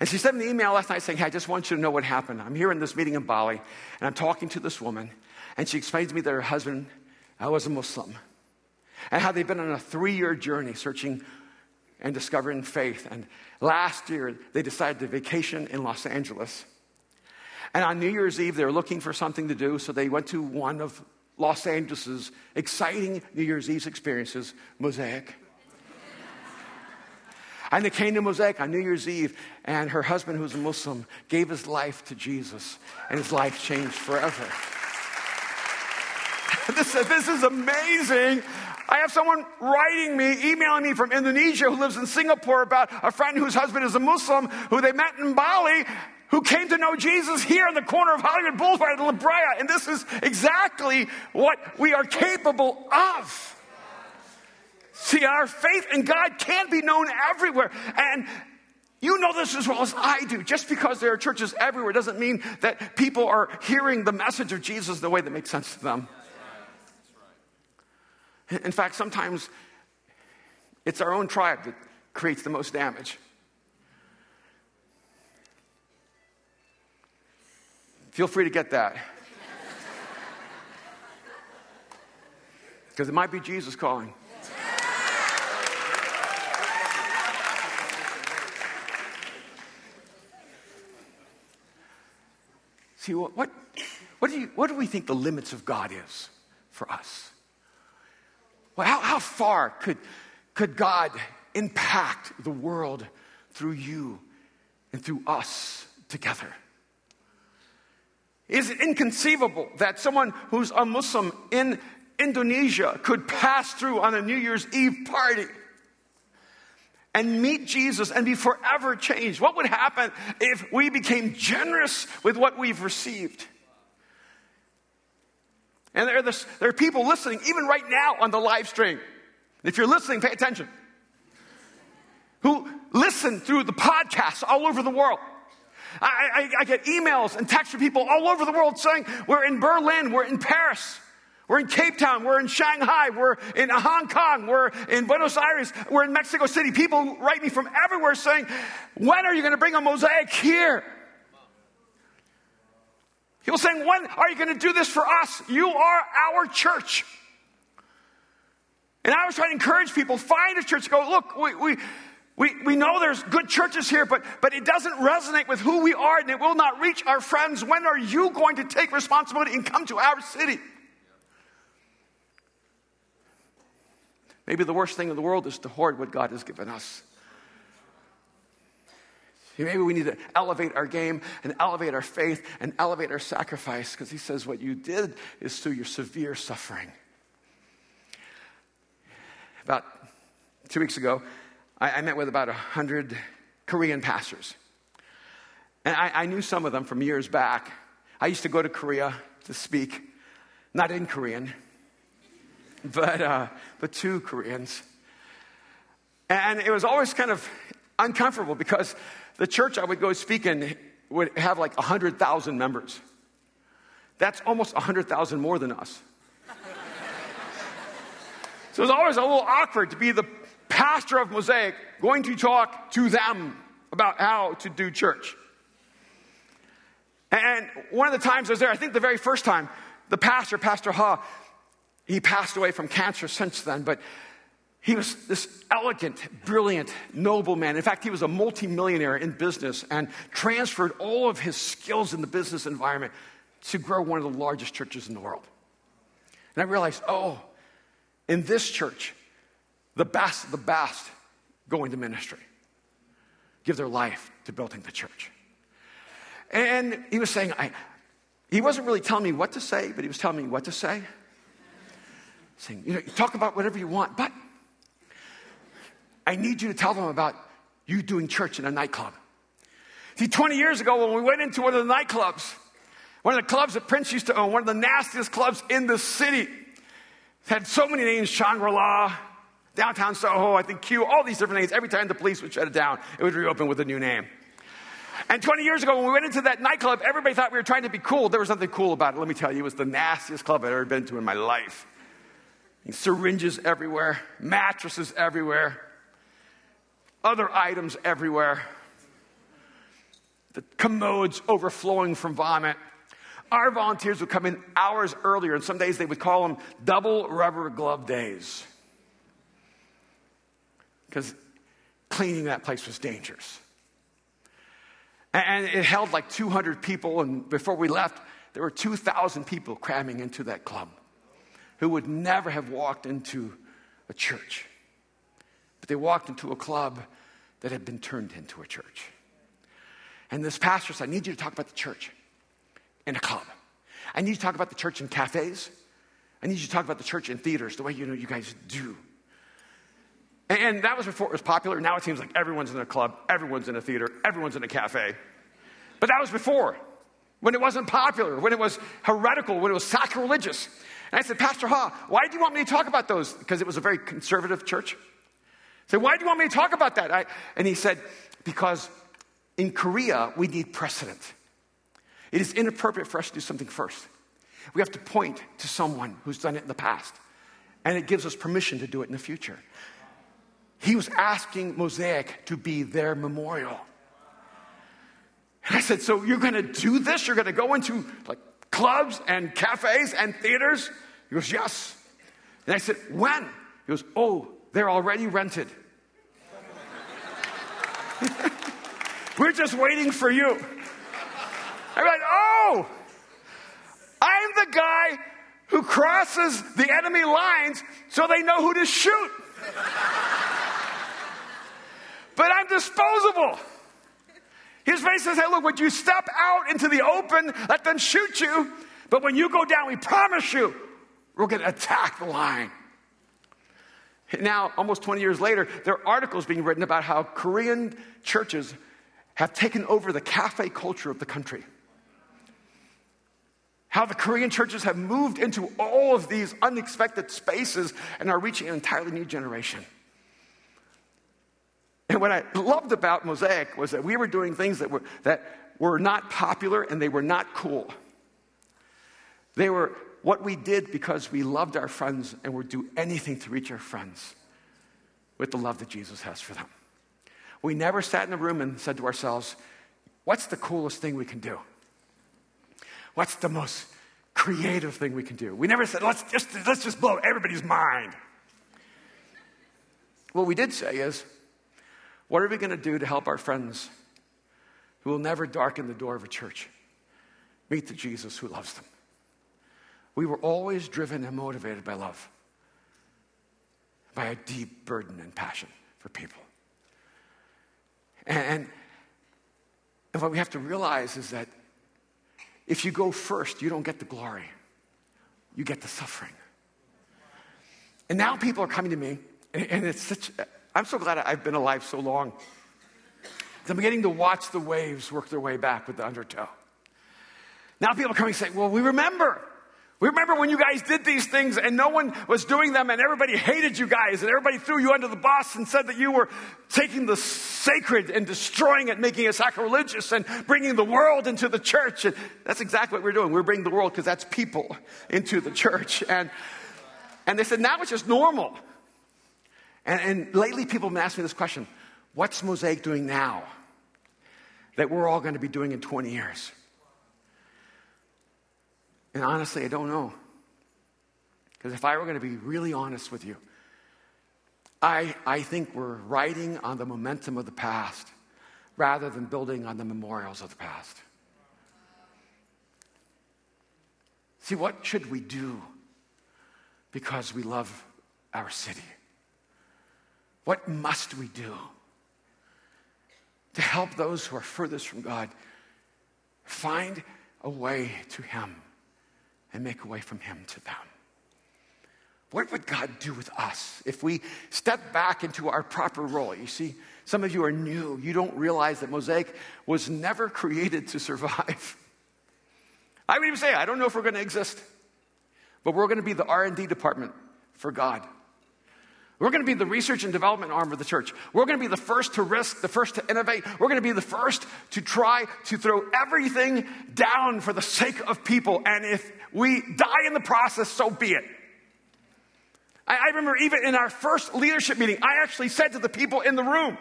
And she sent me an email last night saying, hey, I just want you to know what happened. I'm here in this meeting in Bali, and I'm talking to this woman, and she explained to me that her husband was a Muslim, and how they've been on a three-year journey searching and discovering faith. And last year, they decided to vacation in Los Angeles. And on New Year's Eve, they were looking for something to do, so they went to one of Los Angeles' exciting New Year's Eve experiences, Mosaic. And they came to Mosaic on New Year's Eve, and her husband, who's a Muslim, gave his life to Jesus, and his life changed forever. This, this is amazing. I have someone writing me, emailing me from Indonesia who lives in Singapore about a friend whose husband is a Muslim who they met in Bali, who came to know Jesus here in the corner of Hollywood Boulevard in La Brea. And this is exactly what we are capable of. See, our faith in God can be known everywhere. And you know this as well as I do. Just because there are churches everywhere doesn't mean that people are hearing the message of Jesus the way that makes sense to them. In fact, sometimes it's our own tribe that creates the most damage. Feel free to get that. Because it might be Jesus calling. See, what, what, what, do you, what do we think the limits of God is for us? Well, how, how far could, could God impact the world through you and through us together? Is it inconceivable that someone who's a Muslim in Indonesia could pass through on a New Year's Eve party and meet Jesus and be forever changed? What would happen if we became generous with what we've received? And there are, this, there are people listening even right now on the live stream. If you're listening, pay attention. Who listen through the podcasts all over the world. I, I, I get emails and texts from people all over the world saying, we're in Berlin, we're in Paris, we're in Cape Town, we're in Shanghai, we're in Hong Kong, we're in Buenos Aires, we're in Mexico City. People write me from everywhere saying, when are you going to bring a Mosaic here? People saying, when are you going to do this for us? You are our church. And I was trying to encourage people, find a church, go, look, we... we We we know there's good churches here, but, but it doesn't resonate with who we are, and it will not reach our friends. When are you going to take responsibility and come to our city? Maybe the worst thing in the world is to hoard what God has given us. Maybe we need to elevate our game and elevate our faith and elevate our sacrifice, because he says what you did is through your severe suffering. About two weeks ago, I met with about one hundred Korean pastors. And I, I knew some of them from years back. I used to go to Korea to speak, not in Korean, but, uh, but to Koreans. And it was always kind of uncomfortable because the church I would go speak in would have like one hundred thousand members. That's almost one hundred thousand more than us. So it was always a little awkward to be the pastor of Mosaic, going to talk to them about how to do church. And one of the times I was there, I think the very first time, the pastor, Pastor Ha, he passed away from cancer since then, but he was this elegant, brilliant, noble man. In fact, he was a multimillionaire in business and transferred all of his skills in the business environment to grow one of the largest churches in the world. And I realized, oh, in this church, the best of the best go into ministry, give their life to building the church. And he was saying, I, he wasn't really telling me what to say, but he was telling me what to say. Saying, you know, you talk about whatever you want, but I need you to tell them about you doing church in a nightclub. See, twenty years ago when we went into one of the nightclubs, one of the clubs that Prince used to own, one of the nastiest clubs in the city, it had so many names, Shangri-La, Downtown Soho, I think Q, all these different names. Every time the police would shut it down, it would reopen with a new name. And twenty years ago, when we went into that nightclub, everybody thought we were trying to be cool. There was nothing cool about it. Let me tell you, it was the nastiest club I'd ever been to in my life. And syringes everywhere, mattresses everywhere, other items everywhere, the commodes overflowing from vomit. Our volunteers would come in hours earlier, and some days they would call them double rubber glove days, because cleaning that place was dangerous. And it held like two hundred people, and before we left, there were two thousand people cramming into that club who would never have walked into a church. But they walked into a club that had been turned into a church. And this pastor said, I need you to talk about the church in a club. I need you to talk about the church in cafes. I I need you to talk about the church in theaters the way you know you guys do. And, and that was before it was popular. Now it seems like everyone's in a club, everyone's in a theater, everyone's in a cafe. But that was before, when it wasn't popular, when it was heretical, when it was sacrilegious. And I said, Pastor Ha, why do you want me to talk about those? Because it was a very conservative church. I said, why do you want me to talk about that? I, and he said, because in Korea, we need precedent. It is inappropriate for us to do something first. We have to point to someone who's done it in the past, and it gives us permission to do it in the future. He was asking Mosaic to be their memorial. And I said, so you're going to do this? You're going to go into like clubs and cafes and theaters? He goes, yes. And I said, when? He goes, oh, they're already rented. We're just waiting for you. I'm like, oh, I'm the guy who crosses the enemy lines so they know who to shoot. But I'm disposable. His face says, hey, look, would you step out into the open, let them shoot you, but when you go down, we promise you, we're going to attack the line. Now, almost twenty years later, there are articles being written about how Korean churches have taken over the cafe culture of the country. How the Korean churches have moved into all of these unexpected spaces and are reaching an entirely new generation. And what I loved about Mosaic was that we were doing things that were, that were not popular and they were not cool. They were what we did because we loved our friends and would do anything to reach our friends with the love that Jesus has for them. We never sat in a room and said to ourselves, what's the coolest thing we can do? What's the most creative thing we can do? We never said, let's just, let's just blow everybody's mind. What we did say is, what are we going to do to help our friends who will never darken the door of a church meet the Jesus who loves them? We were always driven and motivated by love, by a deep burden and passion for people. And, and what we have to realize is that if you go first, you don't get the glory. You get the suffering. And now people are coming to me, and, and it's such, I'm so glad I've been alive so long. I'm getting to watch the waves work their way back with the undertow. Now people are coming and saying, well, we remember. We remember when you guys did these things and no one was doing them and everybody hated you guys and everybody threw you under the bus and said that you were taking the sacred and destroying it, making it sacrilegious and bringing the world into the church. And that's exactly what we're doing. We're bringing the world, because that's people, into the church. And and they said, now it's just normal. And, and lately people have been asking me this question, what's Mosaic doing now that we're all going to be doing in twenty years? And honestly, I don't know. Because if I were going to be really honest with you, I, I think we're riding on the momentum of the past rather than building on the memorials of the past. See, what should we do because we love our city? What must we do to help those who are furthest from God find a way to Him and make a way from Him to them? What would God do with us if we step back into our proper role? You see, some of you are new. You don't realize that Mosaic was never created to survive. I would even say, I don't know if we're going to exist, but we're going to be the R and D department for God. We're going to be the research and development arm of the church. We're going to be the first to risk, the first to innovate. We're going to be the first to try to throw everything down for the sake of people. And if we die in the process, so be it. I, I remember even in our first leadership meeting, I actually said to the people in the room,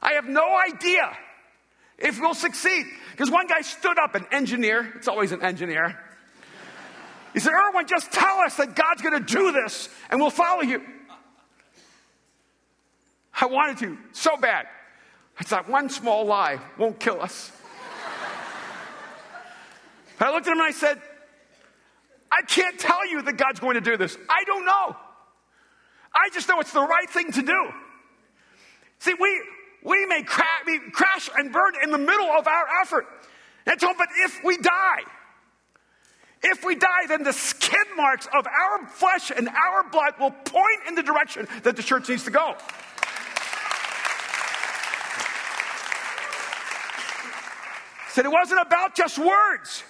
I have no idea if we'll succeed. Because one guy stood up, an engineer. It's always an engineer. He said, Erwin, just tell us that God's going to do this and we'll follow you. I wanted to so bad. I thought one small lie won't kill us. But I looked at him and I said, I can't tell you that God's going to do this. I don't know. I just know it's the right thing to do. See, we we may cra- we crash and burn in the middle of our effort. And I told him, but if we die, If we die, then the skin marks of our flesh and our blood will point in the direction that the church needs to go. Said it wasn't about just words.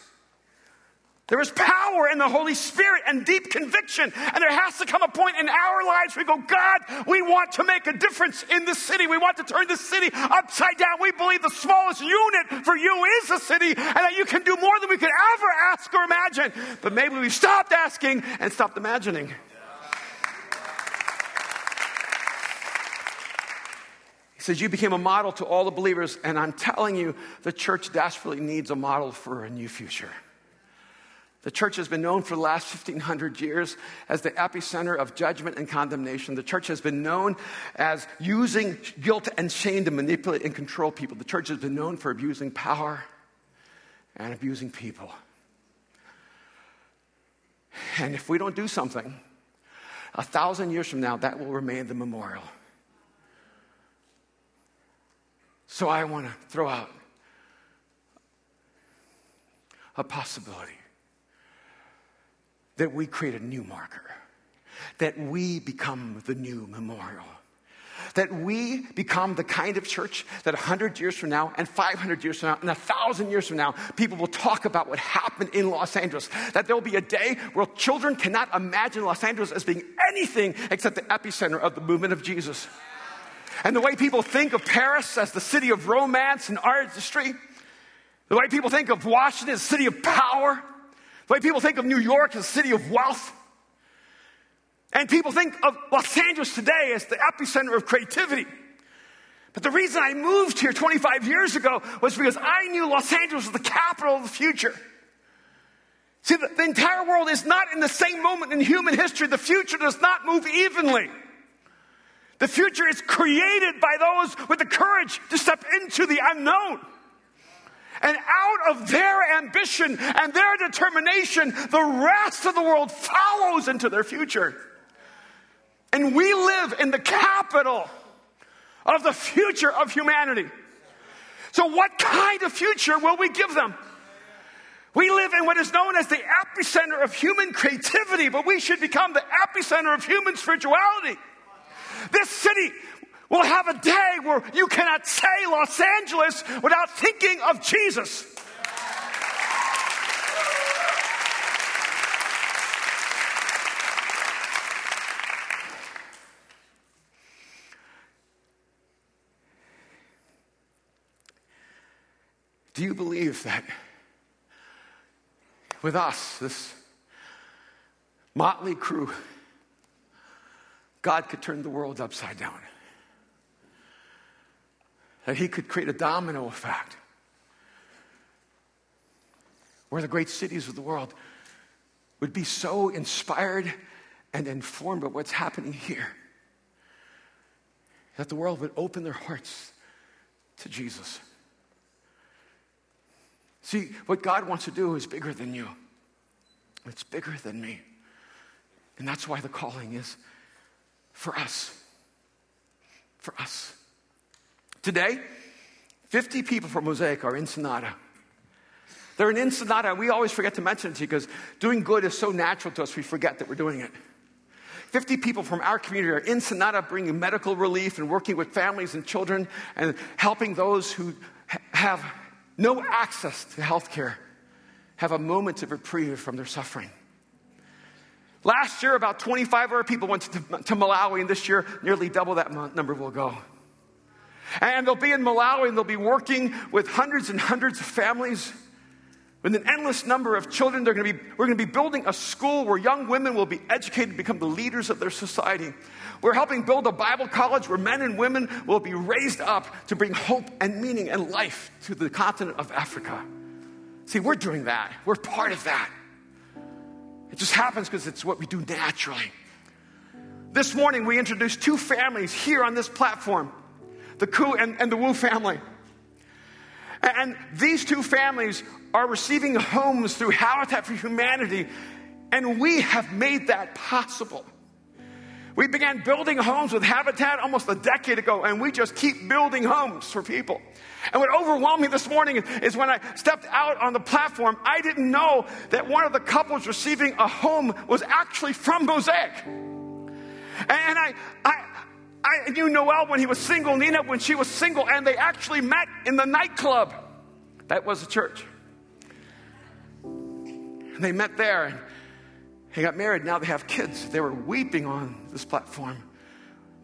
There is power in the Holy Spirit and deep conviction. And there has to come a point in our lives where we go, God, we want to make a difference in this city. We want to turn this city upside down. We believe the smallest unit for you is the city, and that you can do more than we could ever ask or imagine. But maybe we've stopped asking and stopped imagining. He says, you became a model to all the believers. And I'm telling you, the church desperately needs a model for a new future. The church has been known for the last fifteen hundred years as the epicenter of judgment and condemnation. The church has been known as using guilt and shame to manipulate and control people. The church has been known for abusing power and abusing people. And if we don't do something, a thousand years from now, that will remain the memorial. So I want to throw out a possibility. That we create a new marker, that we become the new memorial, that we become the kind of church that one hundred years from now and five hundred years from now and one thousand years from now, people will talk about what happened in Los Angeles, that there will be a day where children cannot imagine Los Angeles as being anything except the epicenter of the movement of Jesus. And the way people think of Paris as the city of romance and artistry, the way people think of Washington as the city of power, the way people think of New York as a city of wealth. And people think of Los Angeles today as the epicenter of creativity. But the reason I moved here twenty-five years ago was because I knew Los Angeles was the capital of the future. See, the, the entire world is not in the same moment in human history. The future does not move evenly. The future is created by those with the courage to step into the unknown. And out of their ambition and their determination, the rest of the world follows into their future. And we live in the capital of the future of humanity. So what kind of future will we give them? We live in what is known as the epicenter of human creativity, but we should become the epicenter of human spirituality. This city we'll have a day where you cannot say Los Angeles without thinking of Jesus. Do you believe that with us, this motley crew, God could turn the world upside down? That he could create a domino effect where the great cities of the world would be so inspired and informed by what's happening here that the world would open their hearts to Jesus. See, what God wants to do is bigger than you. It's bigger than me. And that's why the calling is for us. For us. Today, fifty people from Mosaic are in Ensenada. They're in Ensenada, and we always forget to mention it to you because doing good is so natural to us, we forget that we're doing it. fifty people from our community are in Ensenada bringing medical relief and working with families and children and helping those who ha- have no access to health care have a moment of reprieve from their suffering. Last year, about twenty-five of our people went to, to Malawi, and this year, nearly double that number will go. And they'll be in Malawi, and they'll be working with hundreds and hundreds of families with an endless number of children. They're going to be, we're going to be building a school where young women will be educated and become the leaders of their society. We're helping build a Bible college where men and women will be raised up to bring hope and meaning and life to the continent of Africa. See, we're doing that. We're part of that. It just happens because it's what we do naturally. This morning, we introduced two families here on this platform. The Ku and, and the Wu family. And these two families are receiving homes through Habitat for Humanity, and we have made that possible. We began building homes with Habitat almost a decade ago, and we just keep building homes for people. And what overwhelmed me this morning is when I stepped out on the platform, I didn't know that one of the couples receiving a home was actually from Mosaic. And I, I, I knew Noel when he was single, Nina when she was single, and they actually met in the nightclub. That was a church. And they met there, and they got married. Now they have kids. They were weeping on this platform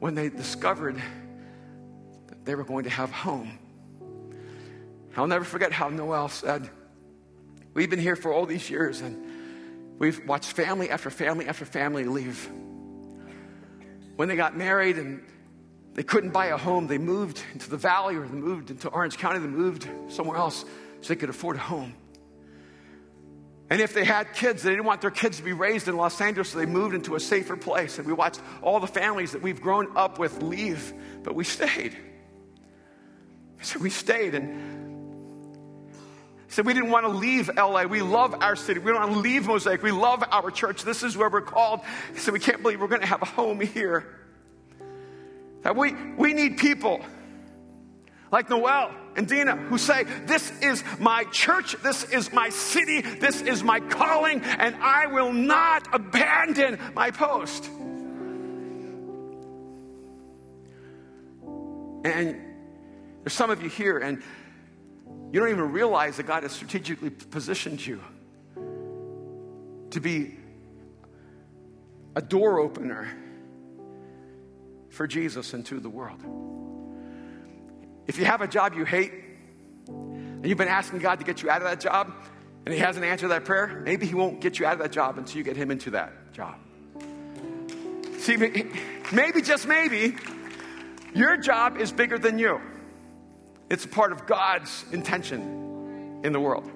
when they discovered that they were going to have a home. I'll never forget how Noel said, we've been here for all these years, and we've watched family after family after family leave. When they got married and they couldn't buy a home, they moved into the valley, or they moved into Orange County, they moved somewhere else so they could afford a home. And if they had kids, they didn't want their kids to be raised in Los Angeles, so they moved into a safer place. And we watched all the families that we've grown up with leave, but we stayed. So we stayed, and said we didn't want to leave L A. We love our city. We don't want to leave Mosaic. We love our church. This is where we're called. So we can't believe we're going to have a home here. That we we need people like Noel and Dina, who say, this is my church, this is my city, this is my calling, and I will not abandon my post. And there's some of you here, and you don't even realize that God has strategically positioned you to be a door opener for Jesus into the world. If you have a job you hate, and you've been asking God to get you out of that job, and he hasn't answered that prayer, maybe he won't get you out of that job until you get him into that job. See, maybe, just maybe, your job is bigger than you. It's a part of God's intention in the world.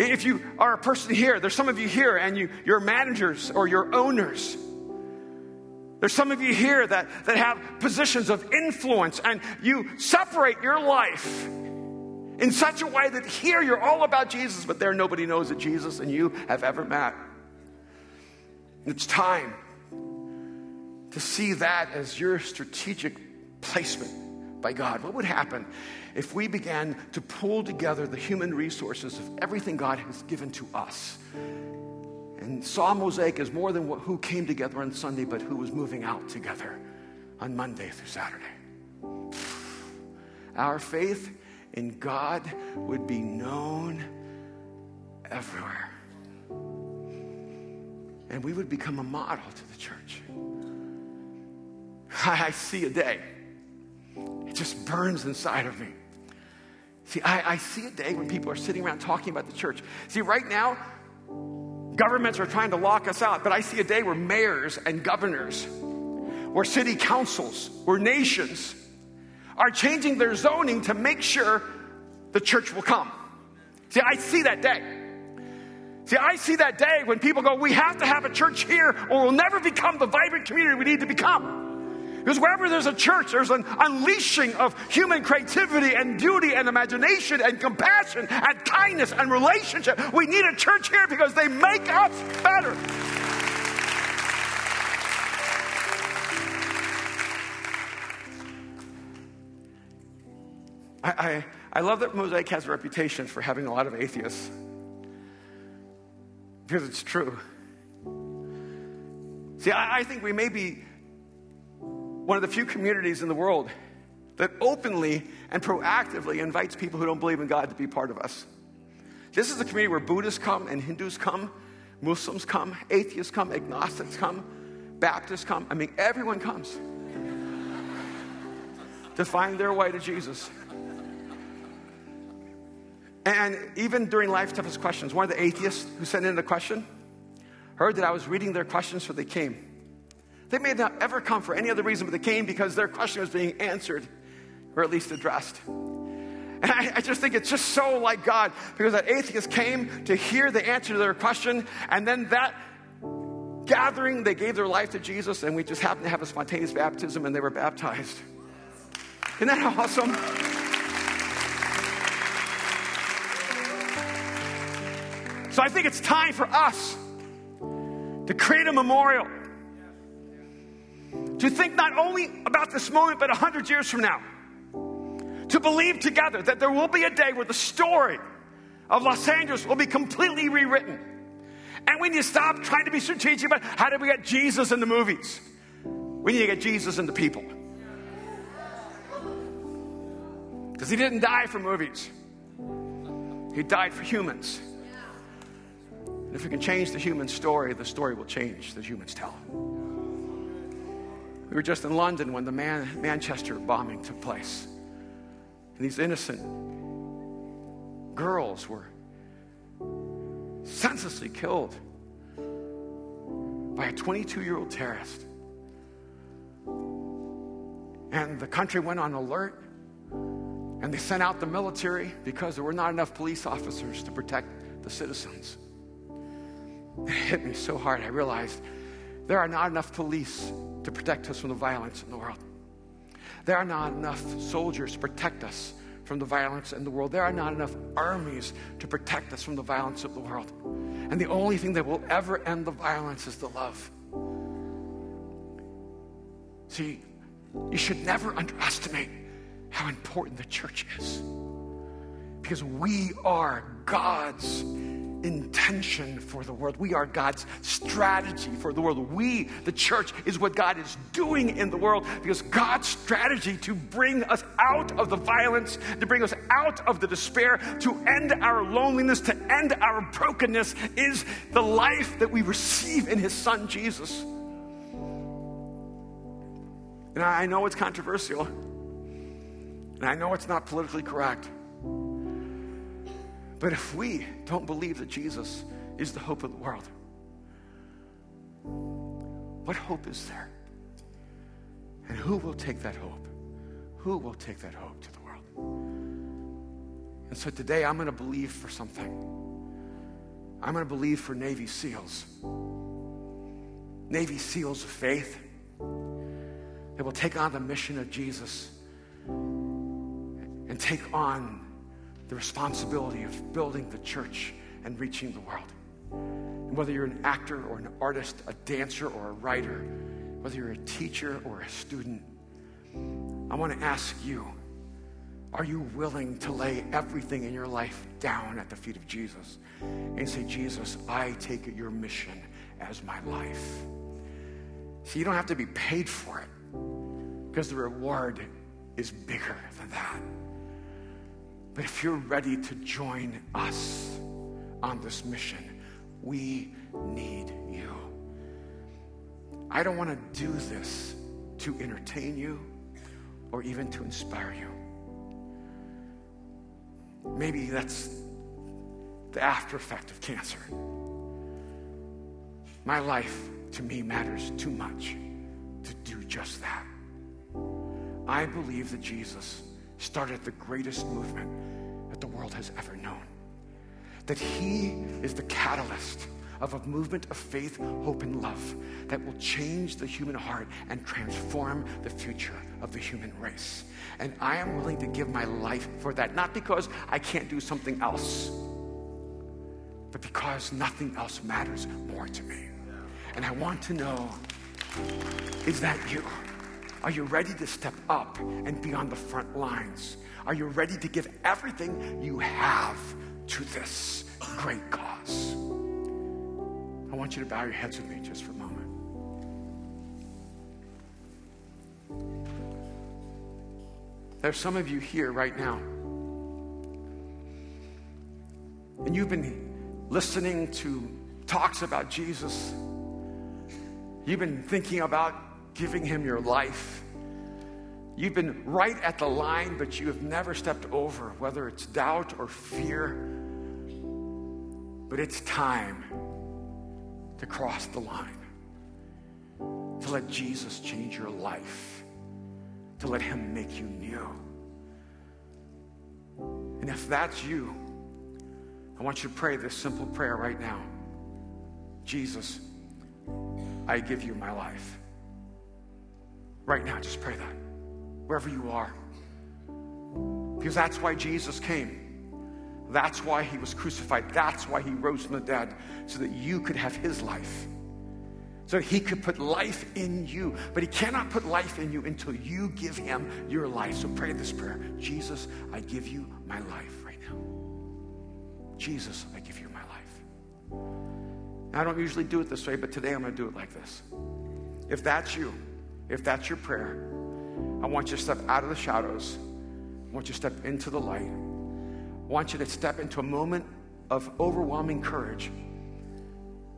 If you are a person here, there's some of you here, and you, you're managers or you're owners. There's some of you here that, that have positions of influence, and you separate your life in such a way that here you're all about Jesus, but there nobody knows that Jesus and you have ever met. It's time to see that as your strategic placement by God. What would happen if we began to pull together the human resources of everything God has given to us, and saw Mosaic as more than who came together on Sunday, but who was moving out together on Monday through Saturday? Our faith in God would be known everywhere. And we would become a model to the church. I see a day. It just burns inside of me. See, I, I see a day when people are sitting around talking about the church. See, right now, governments are trying to lock us out, but I see a day where mayors and governors, where city councils, where nations are changing their zoning to make sure the church will come. See, I see that day. See, I see that day when people go, we have to have a church here or we'll never become the vibrant community we need to become. Because wherever there's a church, there's an unleashing of human creativity and beauty and imagination and compassion and kindness and relationship. We need a church here because they make us better. I, I, I love that Mosaic has a reputation for having a lot of atheists, because it's true. See, I, I think we may be one of the few communities in the world that openly and proactively invites people who don't believe in God to be part of us. This is a community where Buddhists come and Hindus come, Muslims come, atheists come, agnostics come, Baptists come. I mean, everyone comes to find their way to Jesus. And even during life's toughest questions, one of the atheists who sent in a question heard that I was reading their questions, so they came. They may not ever come for any other reason, but they came because their question was being answered, or at least addressed. And I, I just think it's just so like God, because that atheist came to hear the answer to their question, and then that gathering, they gave their life to Jesus, and we just happened to have a spontaneous baptism, and they were baptized. Isn't that awesome? So I think it's time for us to create a memorial to think not only about this moment, but one hundred years from now. To believe together that there will be a day where the story of Los Angeles will be completely rewritten. And we need to stop trying to be strategic about how do we get Jesus in the movies. We need to get Jesus in the people. Because he didn't die for movies. He died for humans. And if we can change the human story, the story will change that humans tell. We were just in London when the Man- Manchester bombing took place. And these innocent girls were senselessly killed by a twenty-two-year-old terrorist. And the country went on alert, and they sent out the military because there were not enough police officers to protect the citizens. It hit me so hard. I realized there are not enough police to protect us from the violence in the world. There are not enough soldiers to protect us from the violence in the world. There are not enough armies to protect us from the violence of the world. And the only thing that will ever end the violence is the love. See, you should never underestimate how important the church is. Because we are God's intention for the world. We are God's strategy for the world. We, the church, is what God is doing in the world, because God's strategy to bring us out of the violence, to bring us out of the despair, to end our loneliness, to end our brokenness, is the life that we receive in his son, Jesus. And I know it's controversial, and I know it's not politically correct, but if we don't believe that Jesus is the hope of the world, what hope is there? And who will take that hope? Who will take that hope to the world? And so today I'm going to believe for something. I'm going to believe for Navy SEALs. Navy SEALs of faith that will take on the mission of Jesus and take on the responsibility of building the church and reaching the world. And whether you're an actor or an artist, a dancer or a writer, whether you're a teacher or a student, I want to ask you, are you willing to lay everything in your life down at the feet of Jesus and say, Jesus, I take your mission as my life? See, you don't have to be paid for it, because the reward is bigger than that. But if you're ready to join us on this mission, we need you. I don't want to do this to entertain you or even to inspire you. Maybe that's the after effect of cancer. My life, to me, matters too much to do just that. I believe that Jesus started the greatest movement that the world has ever known. That he is the catalyst of a movement of faith, hope, and love that will change the human heart and transform the future of the human race. And I am willing to give my life for that, not because I can't do something else, but because nothing else matters more to me. And I want to know, is that you? Are you ready to step up and be on the front lines? Are you ready to give everything you have to this great cause? I want you to bow your heads with me just for a moment. There's some of you here right now, and you've been listening to talks about Jesus. You've been thinking about giving him your life. You've been right at the line, but you have never stepped over, whether it's doubt or fear. But it's time to cross the line, to let Jesus change your life, to let him make you new. And if that's you, I want you to pray this simple prayer right now. Jesus, I give you my life. Right now, just pray that, wherever you are. Because that's why Jesus came. That's why he was crucified. That's why he rose from the dead, so that you could have his life, So he could put life in you, but he cannot put life in you until you give him your life. So pray this prayer. Jesus, I give you my life right now. Jesus, I give you my life. Now, I don't usually do it this way, but today I'm going to do it like this. If that's you, if that's your prayer, I want you to step out of the shadows. I want you to step into the light. I want you to step into a moment of overwhelming courage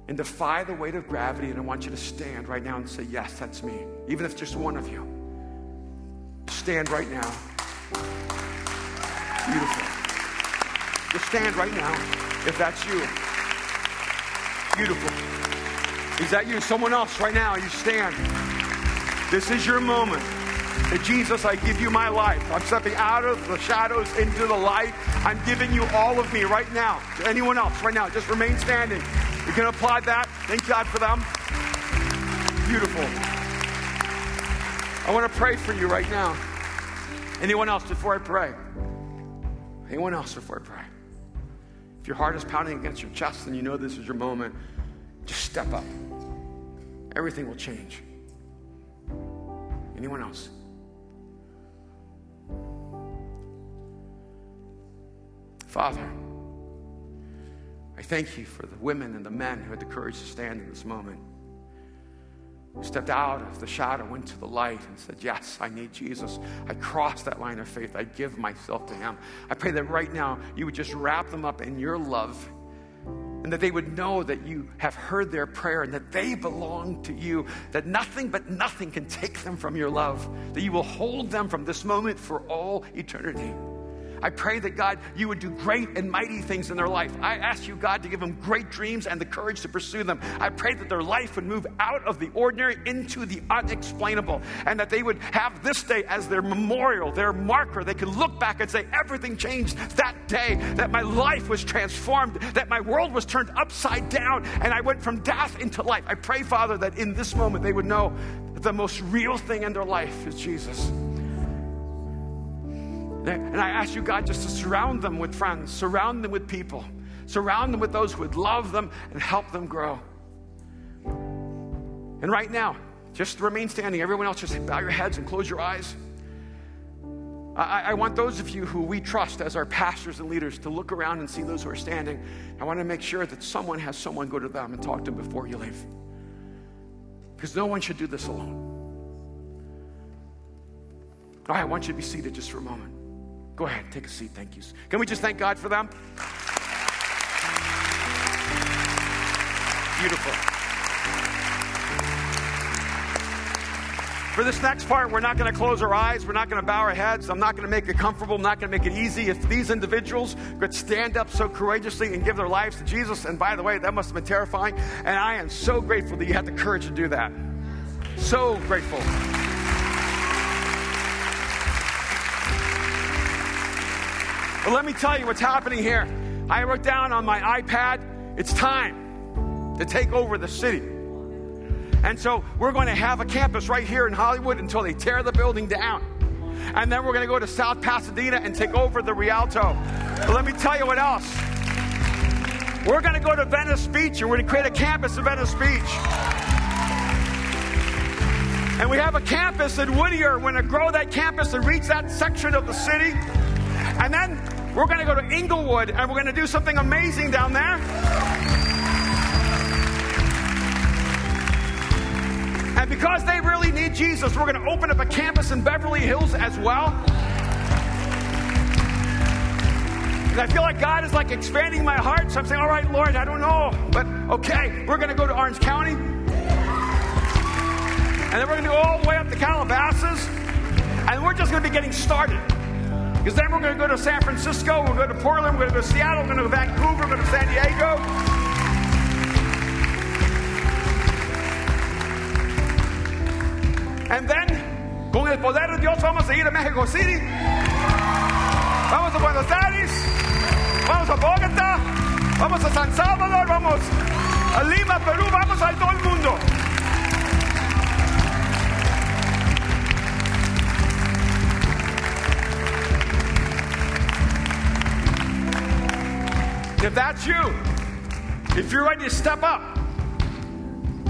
and defy the weight of gravity, and I want you to stand right now and say, yes, that's me. Even if it's just one of you. Stand right now. Beautiful. Just stand right now if that's you. Beautiful. Is that you? Someone else right now, you stand. This is your moment. That Jesus, I give you my life. I'm stepping out of the shadows into the light. I'm giving you all of me right now. To anyone else right now, just remain standing. You can apply that. Thank God for them. Beautiful. I want to pray for you right now. Anyone else before I pray? Anyone else before I pray? If your heart is pounding against your chest and you know this is your moment, just step up. Everything will change. Anyone else? Father, I thank you for the women and the men who had the courage to stand in this moment, who stepped out of the shadow, went to the light, and said, yes, I need Jesus. I cross that line of faith. I give myself to him. I pray that right now you would just wrap them up in your love, and that they would know that you have heard their prayer and that they belong to you, that nothing but nothing can take them from your love, that you will hold them from this moment for all eternity. I pray that, God, you would do great and mighty things in their life. I ask you, God, to give them great dreams and the courage to pursue them. I pray that their life would move out of the ordinary into the unexplainable, and that they would have this day as their memorial, their marker. They could look back and say, everything changed that day, that my life was transformed, that my world was turned upside down, and I went from death into life. I pray, Father, that in this moment they would know that the most real thing in their life is Jesus. And I ask you, God, just to surround them with friends, surround them with people, surround them with those who would love them and help them grow. And right now, just remain standing. Everyone else, just bow your heads and close your eyes. I, I want those of you who we trust as our pastors and leaders to look around and see those who are standing. I want to make sure that someone has someone go to them and talk to them before you leave. Because no one should do this alone. All right, I want you to be seated just for a moment. Go ahead, take a seat. Thank you. Can we just thank God for them? Beautiful. For this next part, we're not going to close our eyes. We're not going to bow our heads. I'm not going to make it comfortable. I'm not going to make it easy. If these individuals could stand up so courageously and give their lives to Jesus, and by the way, that must have been terrifying, and I am so grateful that you had the courage to do that. So grateful. But let me tell you what's happening here. I wrote down on my iPad, it's time to take over the city. And so we're going to have a campus right here in Hollywood until they tear the building down. And then we're going to go to South Pasadena and take over the Rialto. But let me tell you what else. We're going to go to Venice Beach, and we're going to create a campus in Venice Beach. And we have a campus in Whittier. We're going to grow that campus and reach that section of the city. And then we're going to go to Inglewood, and we're going to do something amazing down there. And because they really need Jesus, we're going to open up a campus in Beverly Hills as well. And I feel like God is like expanding my heart. So I'm saying, all right, Lord, I don't know. But okay, we're going to go to Orange County. And then we're going to go all the way up to Calabasas. And we're just going to be getting started. Because then we're going to go to San Francisco, we're going to Portland, we're going to go to Seattle, we're going to go to Vancouver, we're going to San Diego. And then, con el poder de Dios, vamos a ir a Mexico City. Vamos a Buenos Aires. Vamos a Bogotá. Vamos a San Salvador. Vamos a Lima, Perú. Vamos a todo el mundo. If that's you, if you're ready to step up,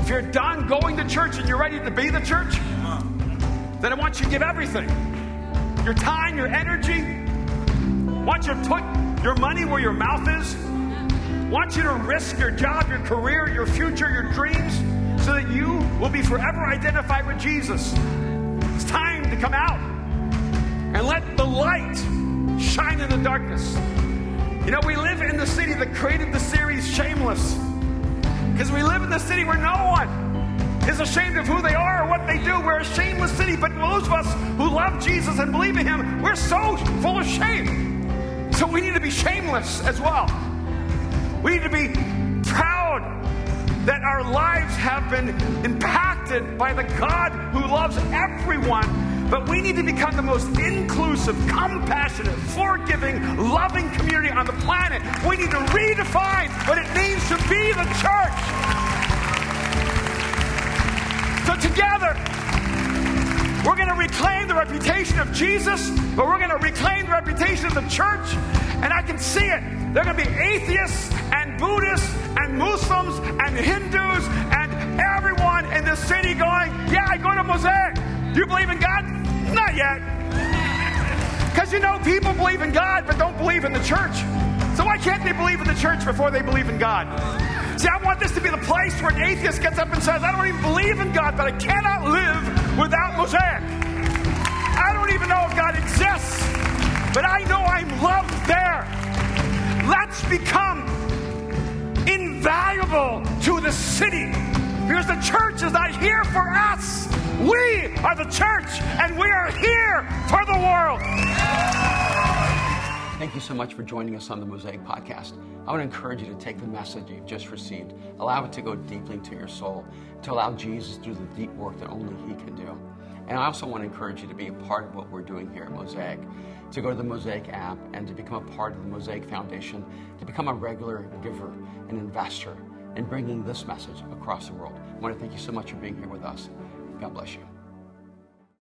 If you're done going to church and you're ready to be the church, then I want you to give everything. Your time, your energy. I want you to put your money where your mouth is. I want you to risk your job, your career, your future, your dreams, so that you will be forever identified with Jesus. It's time to come out and let the light shine in the darkness. You know, we live in the city that created the series Shameless, because we live in the city where no one is ashamed of who they are or what they do. We're a shameless city, but those of us who love Jesus and believe in Him, we're so full of shame. So we need to be shameless as well. We need to be proud that our lives have been impacted by the God who loves everyone, but we need to become the most inclusive, compassionate, forgiving, loving community on the planet. We need to redefine what it means to be the church. So together, we're going to reclaim the reputation of Jesus, but we're going to reclaim the reputation of the church, and I can see it. There are going to be atheists and Buddhists and Muslims and Hindus and everyone in this city going, yeah, I go to Mosaic. Do you believe in God? Not yet. Because you know, people believe in God but don't believe in the church. So why can't they believe in the church before they believe in God? See, I want this to be the place where an atheist gets up and says, I don't even believe in God, but I cannot live without Mosaic. I don't even know if God exists, but I know I'm loved there. Let's become invaluable to the city, because the church is not here for us. We are the church, and we are here for the world. Thank you so much for joining us on the Mosaic Podcast. I want to encourage you to take the message you've just received, allow it to go deeply into your soul, to allow Jesus to do the deep work that only He can do. And I also want to encourage you to be a part of what we're doing here at Mosaic, to go to the Mosaic app and to become a part of the Mosaic Foundation, to become a regular giver and investor in bringing this message across the world. I want to thank you so much for being here with us. God bless you.